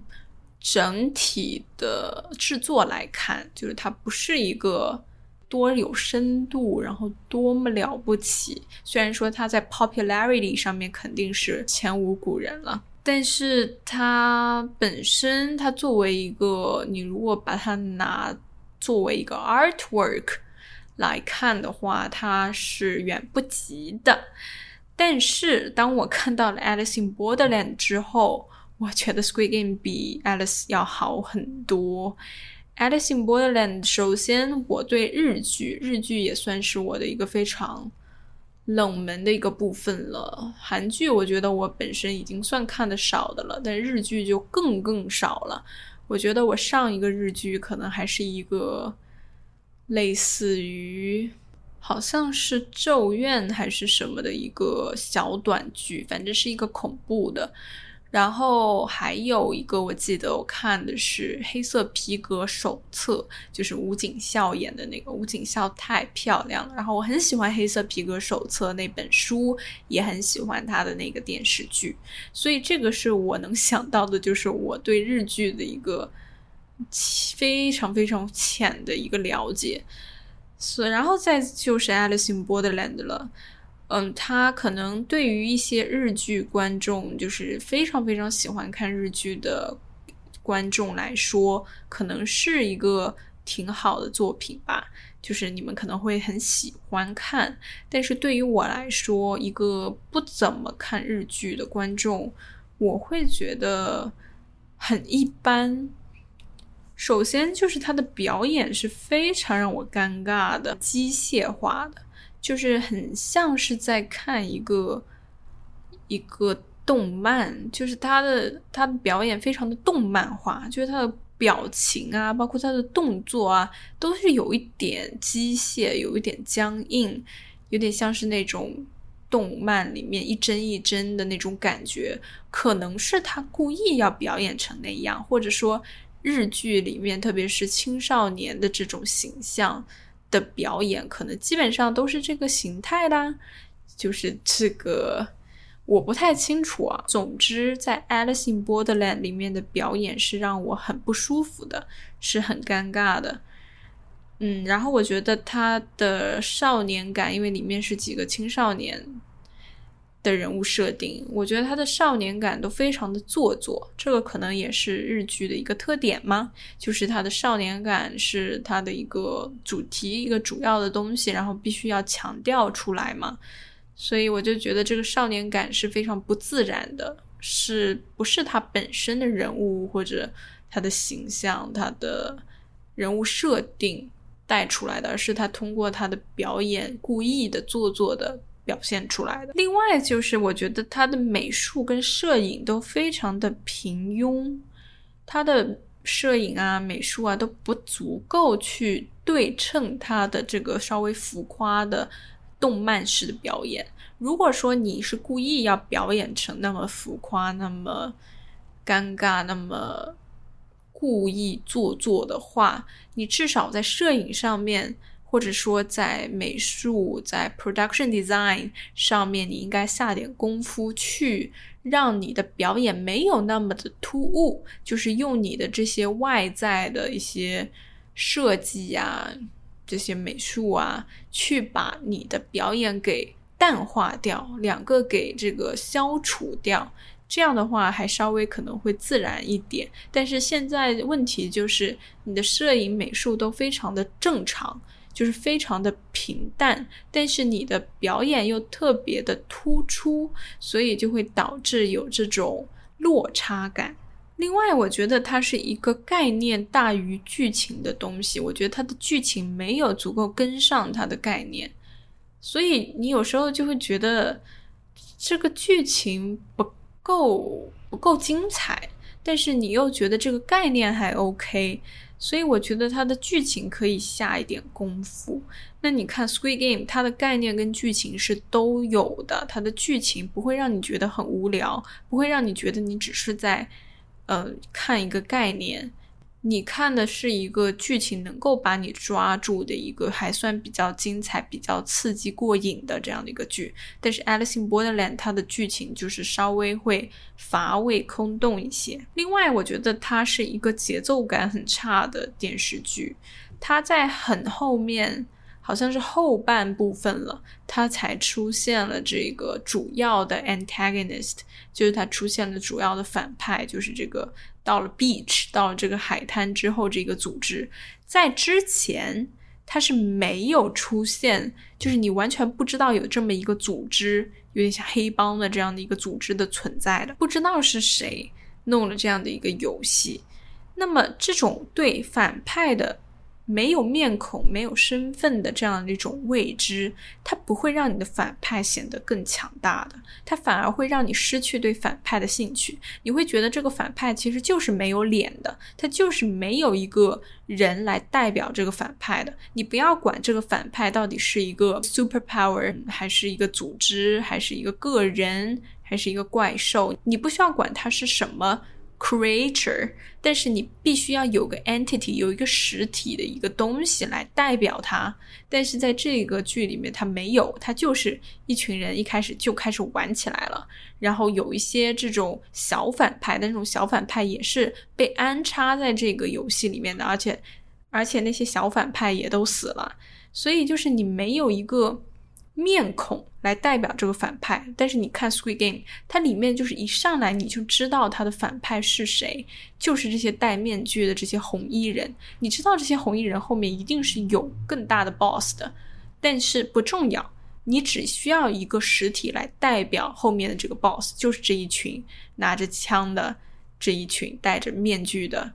整体的制作来看，就是它不是一个多有深度然后多么了不起，虽然说它在 popularity 上面肯定是前无古人了，但是它本身它作为一个，你如果把它拿作为一个 artwork 来看的话，它是远不及的。但是当我看到了 Alice in Borderland 之后，我觉得 Squid Game 比 Alice 要好很多。 Alice in Borderland 首先我对日剧日剧也算是我的一个非常冷门的一个部分了，韩剧我觉得我本身已经算看的少的了，但日剧就更更少了。我觉得我上一个日剧可能还是一个类似于好像是咒怨还是什么的一个小短剧，反正是一个恐怖的。然后还有一个我记得我看的是黑色皮革手册，就是吴谨孝演的那个，吴谨孝太漂亮了，然后我很喜欢黑色皮革手册那本书，也很喜欢他的那个电视剧，所以这个是我能想到的，就是我对日剧的一个非常非常浅的一个了解。所以然后再就是 Alice in Borderland 了。嗯，他可能对于一些日剧观众，就是非常非常喜欢看日剧的观众来说，可能是一个挺好的作品吧，就是你们可能会很喜欢看。但是对于我来说，一个不怎么看日剧的观众，我会觉得很一般。首先就是他的表演是非常让我尴尬的，机械化的，就是很像是在看一个一个动漫，就是他的他的表演非常的动漫化，就是他的表情啊，包括他的动作啊，都是有一点机械，有一点僵硬，有点像是那种动漫里面一帧一帧的那种感觉，可能是他故意要表演成那样，或者说日剧里面特别是青少年的这种形象的表演可能基本上都是这个形态啦，就是这个我不太清楚啊。总之在 Alice in Borderland 里面的表演是让我很不舒服的，是很尴尬的。嗯，然后我觉得他的少年感，因为里面是几个青少年的人物设定，我觉得他的少年感都非常的做作，这个可能也是日剧的一个特点嘛，就是他的少年感是他的一个主题，一个主要的东西，然后必须要强调出来嘛，所以我就觉得这个少年感是非常不自然的，是不是他本身的人物或者他的形象，他的人物设定带出来的，而是他通过他的表演故意的做作的表现出来的。另外就是我觉得他的美术跟摄影都非常的平庸，他的摄影啊美术啊都不足够去对称他的这个稍微浮夸的动漫式的表演。如果说你是故意要表演成那么浮夸，那么尴尬，那么故意做作的话，你至少在摄影上面，或者说在美术，在 production design 上面，你应该下点功夫去让你的表演没有那么的突兀，就是用你的这些外在的一些设计啊，这些美术啊，去把你的表演给淡化掉，两个给这个消除掉，这样的话还稍微可能会自然一点。但是现在问题就是你的摄影美术都非常的正常，就是非常的平淡，但是你的表演又特别的突出，所以就会导致有这种落差感。另外我觉得它是一个概念大于剧情的东西，我觉得它的剧情没有足够跟上它的概念，所以你有时候就会觉得这个剧情不够不够精彩，但是你又觉得这个概念还 OK， 所以我觉得它的剧情可以下一点功夫。那你看 Squid Game 它的概念跟剧情是都有的，它的剧情不会让你觉得很无聊，不会让你觉得你只是在呃看一个概念，你看的是一个剧情能够把你抓住的一个还算比较精彩比较刺激过瘾的这样的一个剧。但是 Alice in Borderland 它的剧情就是稍微会乏味空洞一些。另外我觉得它是一个节奏感很差的电视剧，它在很后面，好像是后半部分了，它才出现了这个主要的 antagonist， 就是它出现了主要的反派，就是这个到了 beach 到了这个海滩之后这个组织。在之前它是没有出现，就是你完全不知道有这么一个组织，有点像黑帮的这样的一个组织的存在的，不知道是谁弄了这样的一个游戏。那么这种对反派的没有面孔没有身份的这样的一种未知，它不会让你的反派显得更强大的，它反而会让你失去对反派的兴趣，你会觉得这个反派其实就是没有脸的，它就是没有一个人来代表这个反派的。你不要管这个反派到底是一个 superpower 还是一个组织还是一个个人还是一个怪兽，你不需要管它是什么creature， 但是你必须要有个 entity， 有一个实体的一个东西来代表它。但是在这个剧里面它没有，它就是一群人一开始就开始玩起来了，然后有一些这种小反派，但这种小反派也是被安插在这个游戏里面的，而且而且那些小反派也都死了，所以就是你没有一个面孔来代表这个反派。但是你看 Squid Game， 它里面就是一上来你就知道它的反派是谁，就是这些戴面具的这些红衣人，你知道这些红衣人后面一定是有更大的 boss 的，但是不重要，你只需要一个实体来代表后面的这个 boss， 就是这一群拿着枪的，这一群戴着面具的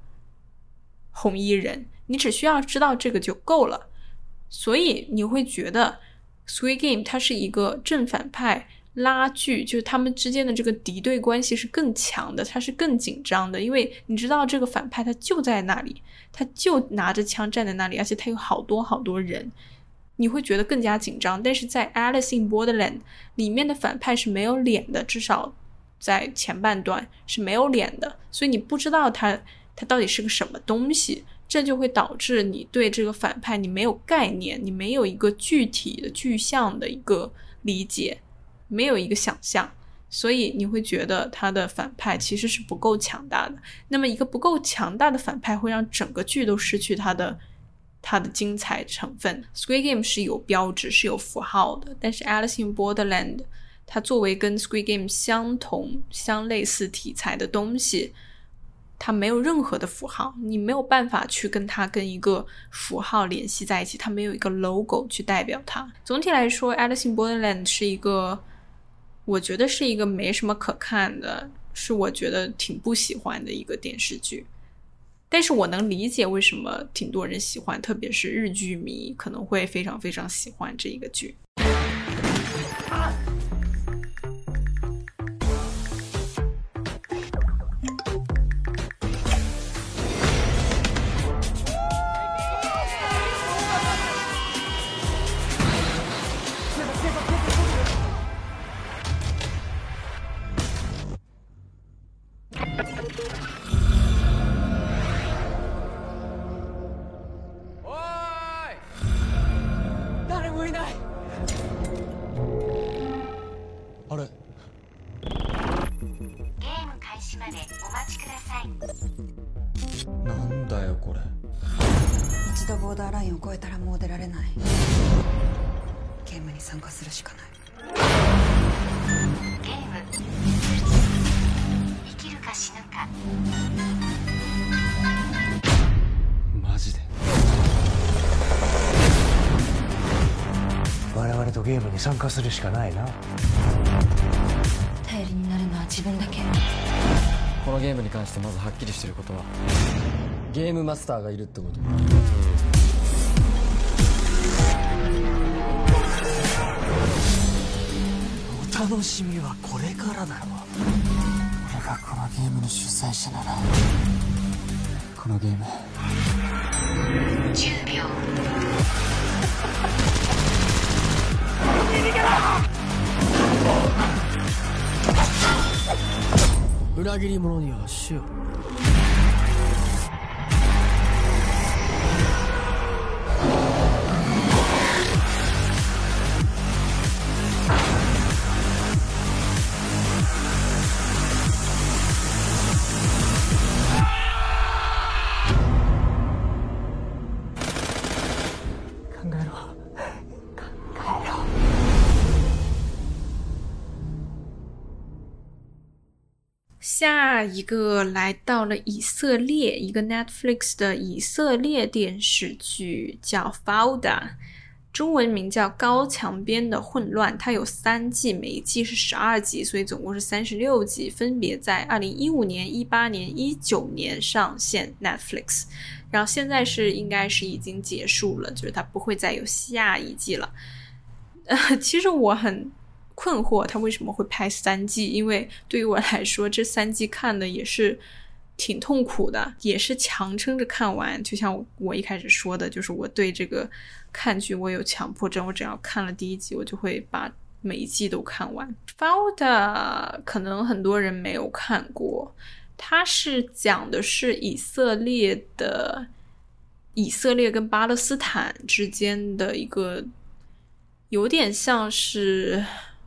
红衣人，你只需要知道这个就够了。所以你会觉得 Squid Game 它是一个正反派拉锯，就是他们之间的这个敌对关系是更强的，它是更紧张的，因为你知道这个反派他就在那里，他就拿着枪站在那里，而且他有好多好多人，你会觉得更加紧张。但是在 Alice in Borderland 里面的反派是没有脸的，至少在前半段是没有脸的，所以你不知道他他到底是个什么东西，这就会导致你对这个反派你没有概念，你没有一个具体的具象的一个理解，没有一个想象，所以你会觉得他的反派其实是不够强大的。那么一个不够强大的反派会让整个剧都失去他的它的精彩成分。 Squid Game 是有标志是有符号的，但是 Alice in Borderland 它作为跟 Squid Game 相同相类似题材的东西，它没有任何的符号，你没有办法去跟它跟一个符号联系在一起，它没有一个 logo 去代表它。总体来说 Alice in Borderland 是一个，我觉得是一个没什么可看的，是我觉得挺不喜欢的一个电视剧，但是我能理解为什么挺多人喜欢，特别是日剧迷可能会非常非常喜欢这一个剧。ゲームに参加するしかないな。頼りになるのは自分だけ。このゲームに関してまずはっきりしてることは、ゲームマスターがいるってこと。お楽しみはこれからだろう。俺がこのゲームの主催者なら、このゲームじゅうびょう。裏切り者には死を。下一个来到了以色列，一个 Netflix 的以色列电视剧叫 Fauda， 中文名叫高墙边的混乱。它有三季，每一季是十二集，所以总共是三十六集，分别在二零一五年、一八年、一九年上线 Netflix， 然后现在是应该是已经结束了，就是它不会再有下一季了。呃，其实我很困惑他为什么会拍三季，因为对于我来说这三季看的也是挺痛苦的，也是强撑着看完。就像我一开始说的，就是我对这个看剧我有强迫症，我只要看了第一季我就会把每一季都看完。 Fauda 可能很多人没有看过，它是讲的是以色列的以色列跟巴勒斯坦之间的一个有点像是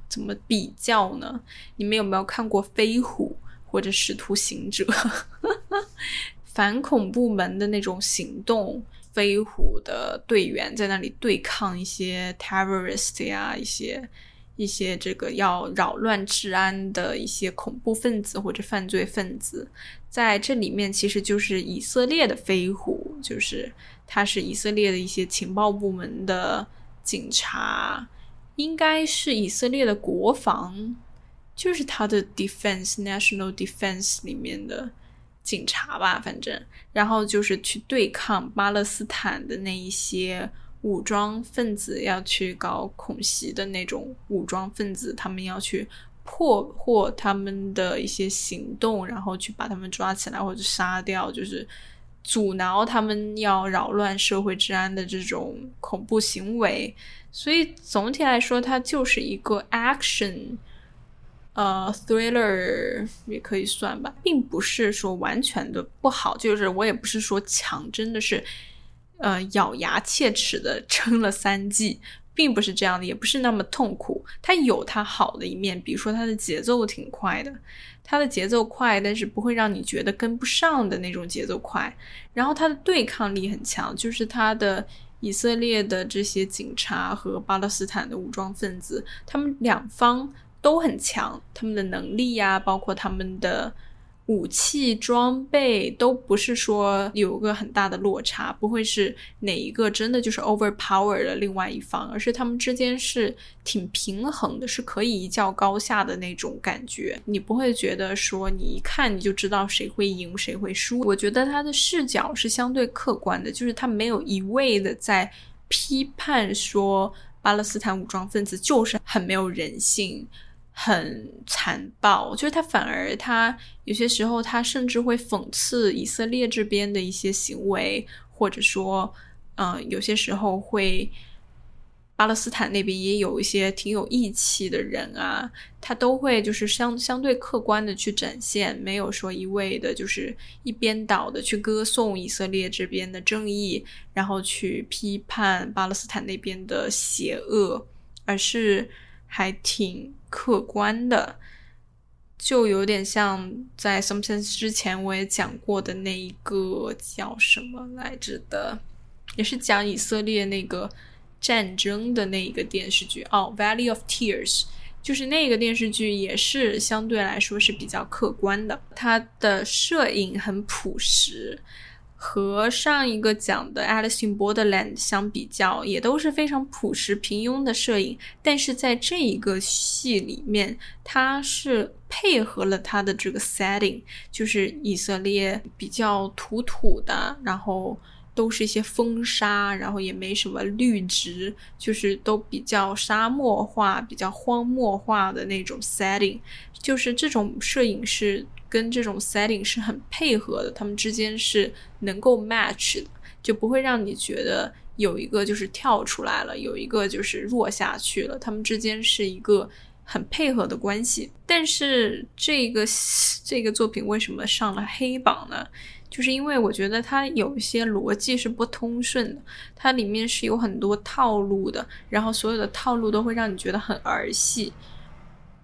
怎么比较呢？你们有没有看过《飞虎》或者《使徒行者》反恐部门的那种行动，飞虎的队员在那里对抗一些 terrorist 呀，一些一些这个要扰乱治安的一些恐怖分子或者犯罪分子。在这里面其实就是以色列的飞虎，就是它是以色列的一些情报部门的警察，应该是以色列的国防，就是他的 defense national defense 里面的警察吧，反正，然后就是去对抗巴勒斯坦的那一些武装分子，要去搞恐袭的那种武装分子，他们要去破获他们的一些行动，然后去把他们抓起来或者杀掉，就是阻挠他们要扰乱社会治安的这种恐怖行为。所以总体来说它就是一个 action 呃 thriller 也可以算吧，并不是说完全的不好，就是我也不是说强，真的是呃咬牙切齿的撑了三季，并不是这样的，也不是那么痛苦。它有它好的一面，比如说它的节奏挺快的，它的节奏快但是不会让你觉得跟不上的那种节奏快，然后它的对抗力很强，就是它的以色列的这些警察和巴勒斯坦的武装分子，他们两方都很强，他们的能力呀、啊，包括他们的武器装备都不是说有个很大的落差，不会是哪一个真的就是 overpower 的另外一方，而是他们之间是挺平衡的，是可以一较高下的那种感觉，你不会觉得说你一看你就知道谁会赢谁会输。我觉得他的视角是相对客观的，就是他没有一味的在批判说巴勒斯坦武装分子就是很没有人性很残暴，就是他反而他有些时候他甚至会讽刺以色列这边的一些行为，或者说嗯、呃，有些时候会巴勒斯坦那边也有一些挺有义气的人啊，他都会就是相相对客观的去展现，没有说一味的就是一边倒的去歌颂以色列这边的正义，然后去批判巴勒斯坦那边的邪恶，而是还挺客观的，就有点像在 Some Sense 之前我也讲过的那一个叫什么来着的，也是讲以色列那个战争的那一个电视剧哦， Valley of Tears， 就是那个电视剧也是相对来说是比较客观的，它的摄影很朴实，和上一个讲的 Alice in Borderland 相比较也都是非常朴实平庸的摄影，但是在这一个戏里面它是配合了它的这个 setting， 就是以色列比较土土的，然后都是一些风沙，然后也没什么绿植，就是都比较沙漠化比较荒漠化的那种 setting， 就是这种摄影是跟这种 setting 是很配合的，他们之间是能够 match 的，就不会让你觉得有一个就是跳出来了，有一个就是弱下去了，他们之间是一个很配合的关系。但是这个这个作品为什么上了黑榜呢？就是因为我觉得它有一些逻辑是不通顺的，它里面是有很多套路的，然后所有的套路都会让你觉得很儿戏。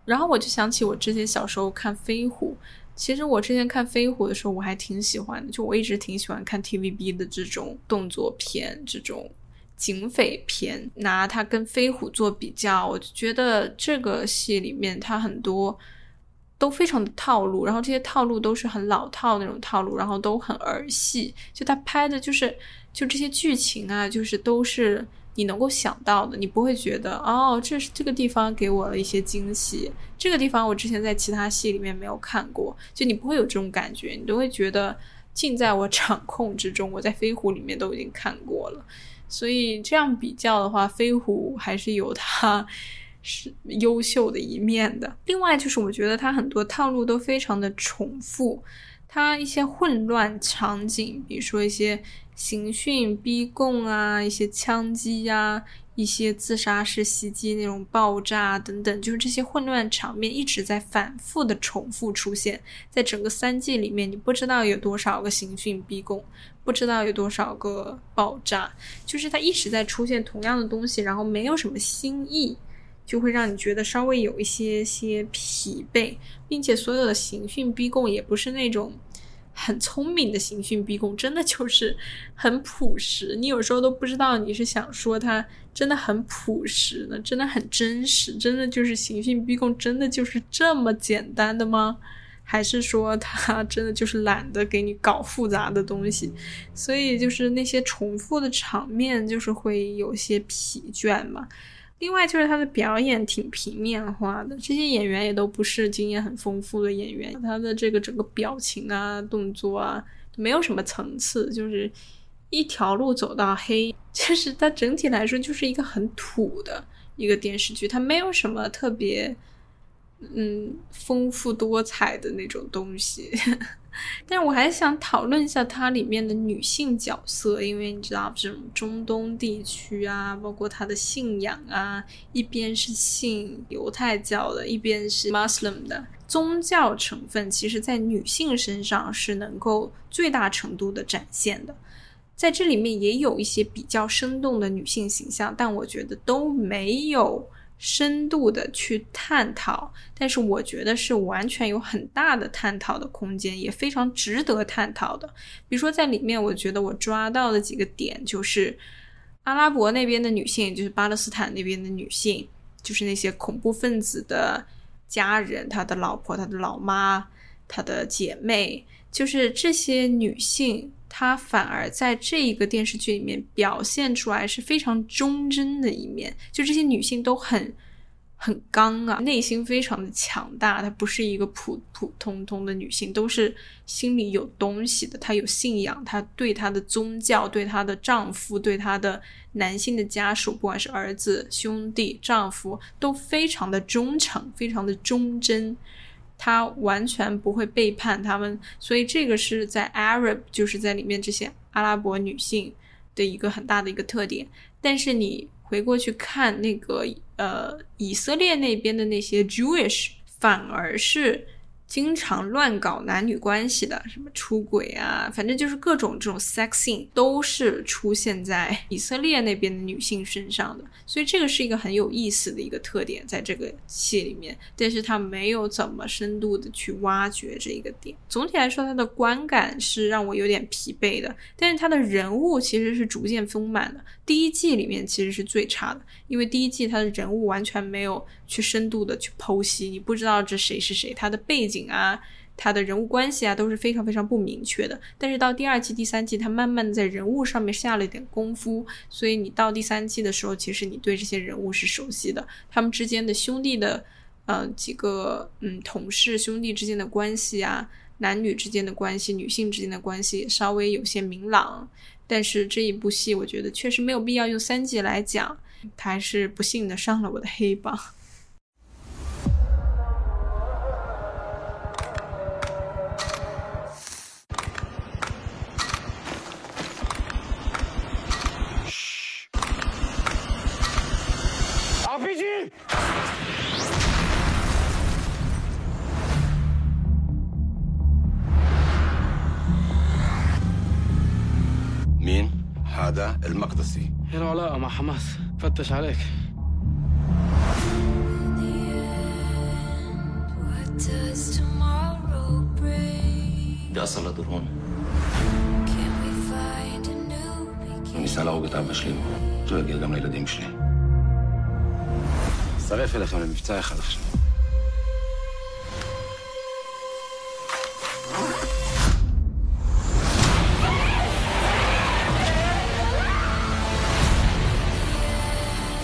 然后我就想起我之前小时候看飞虎，其实我之前看飞虎的时候我还挺喜欢的，就我一直挺喜欢看 T V B 的这种动作片，这种警匪片，拿它跟飞虎做比较，我就觉得这个戏里面它很多都非常的套路，然后这些套路都是很老套那种套路，然后都很儿戏，就它拍的就是就这些剧情啊，就是都是你能够想到的，你不会觉得哦，这是这个地方给我了一些惊喜，这个地方我之前在其他戏里面没有看过，就你不会有这种感觉，你都会觉得尽在我掌控之中，我在飞虎里面都已经看过了。所以这样比较的话，飞虎还是有它是优秀的一面的。另外就是我觉得它很多套路都非常的重复，它一些混乱场景，比如说一些刑讯逼供啊，一些枪击啊，一些自杀式袭击那种爆炸等等，就是这些混乱场面一直在反复的重复出现，在整个三季里面你不知道有多少个刑讯逼供，不知道有多少个爆炸，就是它一直在出现同样的东西，然后没有什么新意，就会让你觉得稍微有一些些疲惫。并且所有的刑讯逼供也不是那种很聪明的刑讯逼供，真的就是很朴实，你有时候都不知道你是想说它真的很朴实呢，真的很真实，真的就是刑讯逼供真的就是这么简单的吗？还是说它真的就是懒得给你搞复杂的东西？所以就是那些重复的场面就是会有些疲倦嘛。另外就是他的表演挺平面化的，这些演员也都不是经验很丰富的演员，他的这个整个表情啊动作啊没有什么层次，就是一条路走到黑，就是它整体来说就是一个很土的一个电视剧，它没有什么特别嗯丰富多彩的那种东西。但我还想讨论一下它里面的女性角色，因为你知道这种中东地区啊，包括它的信仰啊，一边是信犹太教的，一边是 Muslim 的，宗教成分其实在女性身上是能够最大程度的展现的，在这里面也有一些比较生动的女性形象，但我觉得都没有深度的去探讨，但是我觉得是完全有很大的探讨的空间，也非常值得探讨的。比如说在里面我觉得我抓到的几个点，就是阿拉伯那边的女性，就是巴勒斯坦那边的女性，就是那些恐怖分子的家人，她的老婆，她的老妈，她的姐妹，就是这些女性她反而在这一个电视剧里面表现出来是非常忠贞的一面，就这些女性都很很刚啊，内心非常的强大，她不是一个普普通通的女性，都是心里有东西的，她有信仰，她对她的宗教，对她的丈夫，对她的男性的家属，不管是儿子兄弟丈夫，都非常的忠诚，非常的忠贞，他完全不会背叛他们，所以这个是在 Arab 就是在里面这些阿拉伯女性的一个很大的一个特点。但是你回过去看那个呃以色列那边的那些 Jewish 反而是经常乱搞男女关系的，什么出轨啊，反正就是各种这种 sex scene 都是出现在以色列那边的女性身上的，所以这个是一个很有意思的一个特点在这个戏里面，但是它没有怎么深度的去挖掘这一个点。总体来说它的观感是让我有点疲惫的，但是它的人物其实是逐渐丰满的，第一季里面其实是最差的，因为第一季它的人物完全没有去深度的去剖析，你不知道这谁是谁，它的背景啊，他的人物关系啊都是非常非常不明确的，但是到第二季第三季他慢慢的在人物上面下了一点功夫，所以你到第三季的时候其实你对这些人物是熟悉的，他们之间的兄弟的呃几个嗯同事兄弟之间的关系啊，男女之间的关系，女性之间的关系也稍微有些明朗。但是这一部戏我觉得确实没有必要用三季来讲，他还是不幸的上了我的黑榜。مين هذا المقدسي؟ له علاقة مع حماس، فتش عليك. بدي أصل لدور النساء لقوا قطع مشلين، شو يجي جنب الأولاد مشلين. נצטרף אליכם למבצע אחד עכשיו.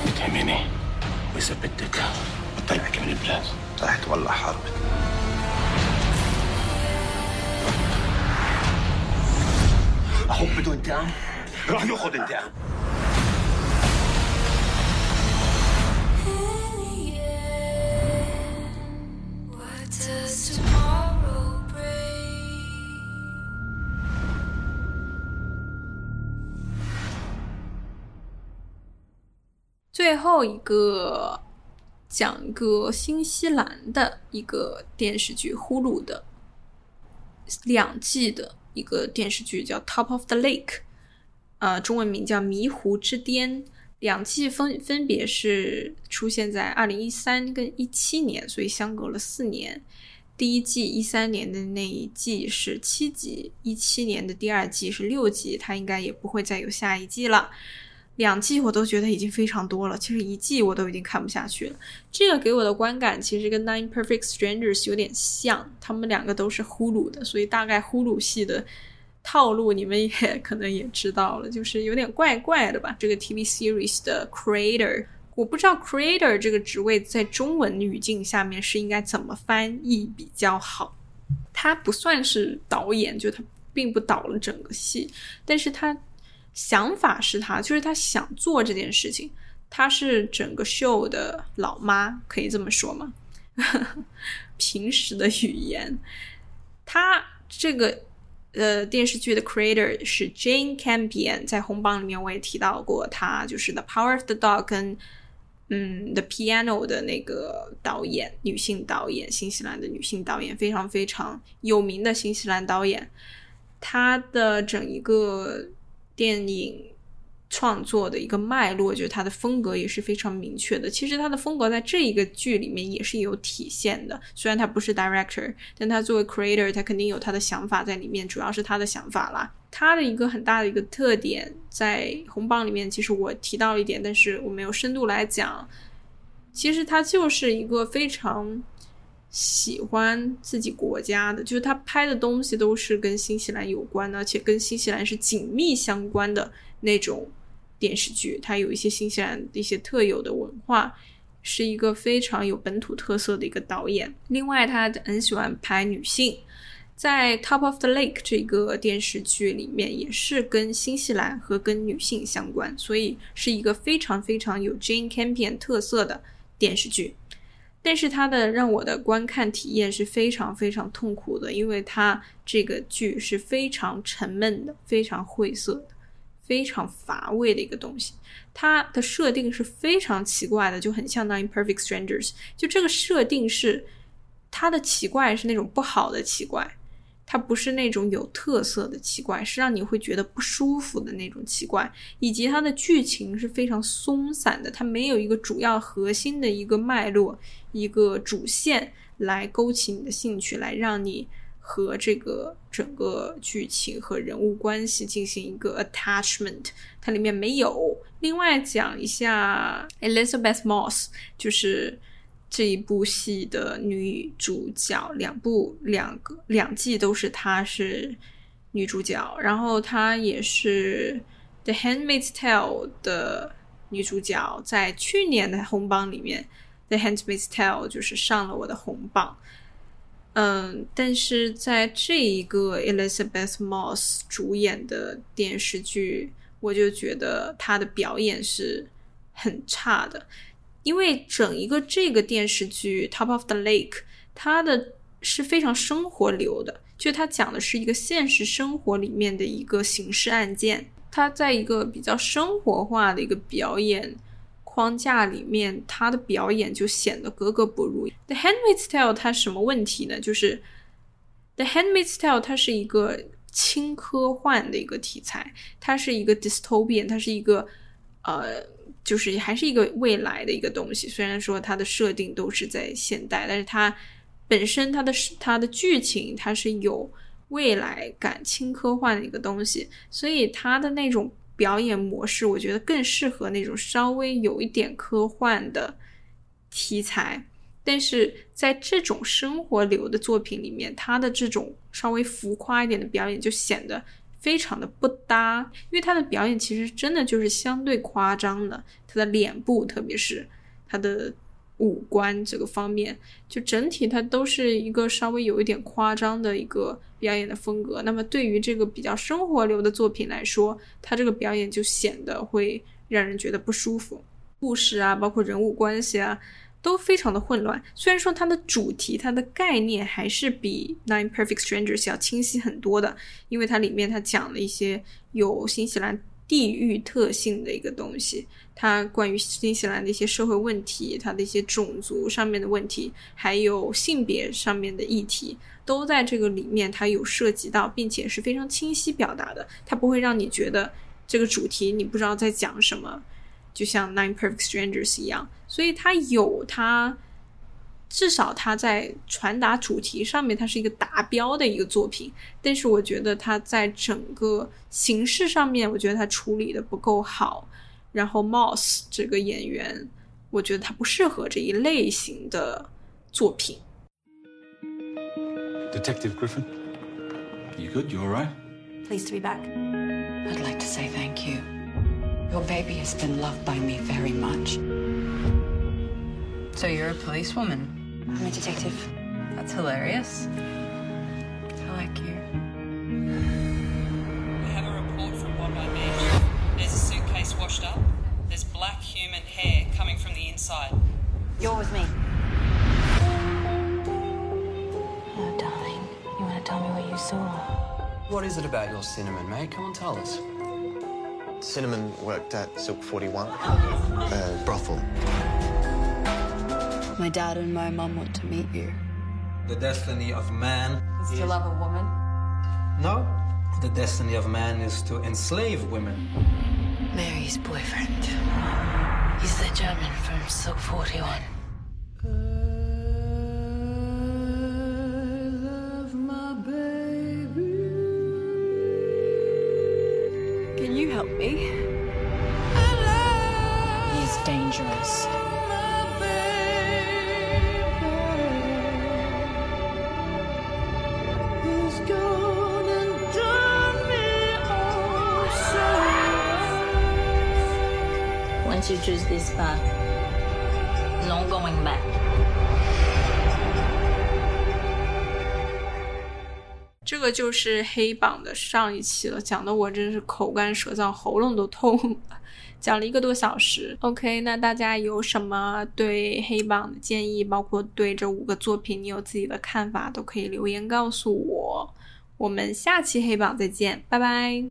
بتهمني ويثبتك وتطلعك من البلاد راح تولع حربك. أخوك بده انتقام راح ياخذ انتقام.最后一个讲一个新西兰的一个电视剧， Hulu 的两季的一个电视剧叫 Top of the Lake， 呃，中文名叫迷湖之巅，两季分分别是出现在二零一三跟一七年，所以相隔了四年。第一季一三年的那一季是七集，一七年的第二季是六集，它应该也不会再有下一季了。两季我都觉得已经非常多了，其实一季我都已经看不下去了。这个给我的观感其实跟 Nine Perfect Strangers 有点像，他们两个都是 Hulu 的，所以大概 Hulu 系的套路你们也可能也知道了，就是有点怪怪的吧。这个 T V series 的 creator 我不知道 creator 这个职位在中文语境下面是应该怎么翻译比较好。他不算是导演，就他并不导了整个戏，但是他想法是他，就是他想做这件事情，他是整个秀的老妈，可以这么说吗？平时的语言，他这个呃电视剧的 creator 是 Jane Campion， 在红榜里面我也提到过他，就是 The Power of the Dog 跟嗯 The Piano 的那个导演，女性导演，新西兰的女性导演，非常非常有名的新西兰导演。他的整一个电影创作的一个脉络，就是他的风格也是非常明确的。其实他的风格在这一个剧里面也是有体现的，虽然他不是 director， 但他作为 creator 他肯定有他的想法在里面，主要是他的想法啦。他的一个很大的一个特点，在红榜里面其实我提到了一点，但是我没有深度来讲。其实他就是一个非常喜欢自己国家的，就是他拍的东西都是跟新西兰有关的，而且跟新西兰是紧密相关的那种电视剧。它有一些新西兰的一些特有的文化，是一个非常有本土特色的一个导演。另外他很喜欢拍女性，在 Top of the Lake 这个电视剧里面也是跟新西兰和跟女性相关，所以是一个非常非常有 Jane Campion 特色的电视剧。但是它的让我的观看体验是非常非常痛苦的，因为它这个剧是非常沉闷的，非常晦涩的，非常乏味的一个东西。它的设定是非常奇怪的，就很像 Nine Perfect Strangers， 就这个设定是它的奇怪是那种不好的奇怪，它不是那种有特色的奇怪，是让你会觉得不舒服的那种奇怪。以及它的剧情是非常松散的，它没有一个主要核心的一个脉络，一个主线来勾起你的兴趣，来让你和这个整个剧情和人物关系进行一个 attachment， 它里面没有。另外讲一下 Elizabeth Moss， 就是这一部戏的女主角，两部两个两季都是她是女主角，然后她也是 The Handmaid's Tale 的女主角，在去年的红榜里面 The Handmaid's Tale 就是上了我的红榜。嗯，但是在这一个 Elizabeth Moss 主演的电视剧，我就觉得她的表演是很差的。因为整一个这个电视剧 Top of the Lake， 它的是非常生活流的，就它讲的是一个现实生活里面的一个刑事案件，它在一个比较生活化的一个表演框架里面，它的表演就显得格格不入。 The Handmaid's Tale 它什么问题呢？就是 The Handmaid's Tale 它是一个轻科幻的一个题材，它是一个 dystopian， 它是一个呃就是还是一个未来的一个东西，虽然说它的设定都是在现代，但是它本身它的它的剧情它是有未来感，轻科幻的一个东西，所以它的那种表演模式我觉得更适合那种稍微有一点科幻的题材。但是在这种生活流的作品里面，它的这种稍微浮夸一点的表演就显得非常的不搭，因为他的表演其实真的就是相对夸张的，他的脸部特别是他的五官这个方面，就整体他都是一个稍微有一点夸张的一个表演的风格。那么对于这个比较生活流的作品来说，他这个表演就显得会让人觉得不舒服，故事啊包括人物关系啊都非常的混乱。虽然说它的主题它的概念还是比 Nine Perfect Strangers 要清晰很多的，因为它里面它讲了一些有新西兰地域特性的一个东西，它关于新西兰的一些社会问题，它的一些种族上面的问题，还有性别上面的议题都在这个里面它有涉及到，并且是非常清晰表达的，它不会让你觉得这个主题你不知道在讲什么，就像 Nine Perfect Strangers 一样。所以它有它至少它在传达主题上面它是一个达标的一个作品，但是我觉得它在整个形式上面我觉得它处理的不够好。然后 Moss 这个演员我觉得他不适合这一类型的作品。 Detective Griffin, you good? You alright? Pleased to be back. I'd like to say thank you. Your baby has been loved by me very much. So you're a policewoman? I'm a detective. That's hilarious. I like you. We have a report from Bondi Beach. There's a suitcase washed up. There's black human hair coming from the inside. You're with me. Oh, darling, you want to tell me what you saw? What is it about your cinnamon, mate? Come on, tell us. Cinnamon worked at Silk forty-one, a brothel. My dad and my mum want to meet you. The destiny of man is... is to love a woman? No. The destiny of man is to enslave women. Mary's boyfriend. He's the German from Silk forty-one. Can you help me? He's dangerous. Once you choose this path, no going back. 这个就是黑榜的上一期了，讲的我真是口干舌燥，喉咙都痛了，讲了一个多小时。 OK， 那大家有什么对黑榜的建议，包括对这五个作品你有自己的看法，都可以留言告诉我。我们下期黑榜再见，拜拜。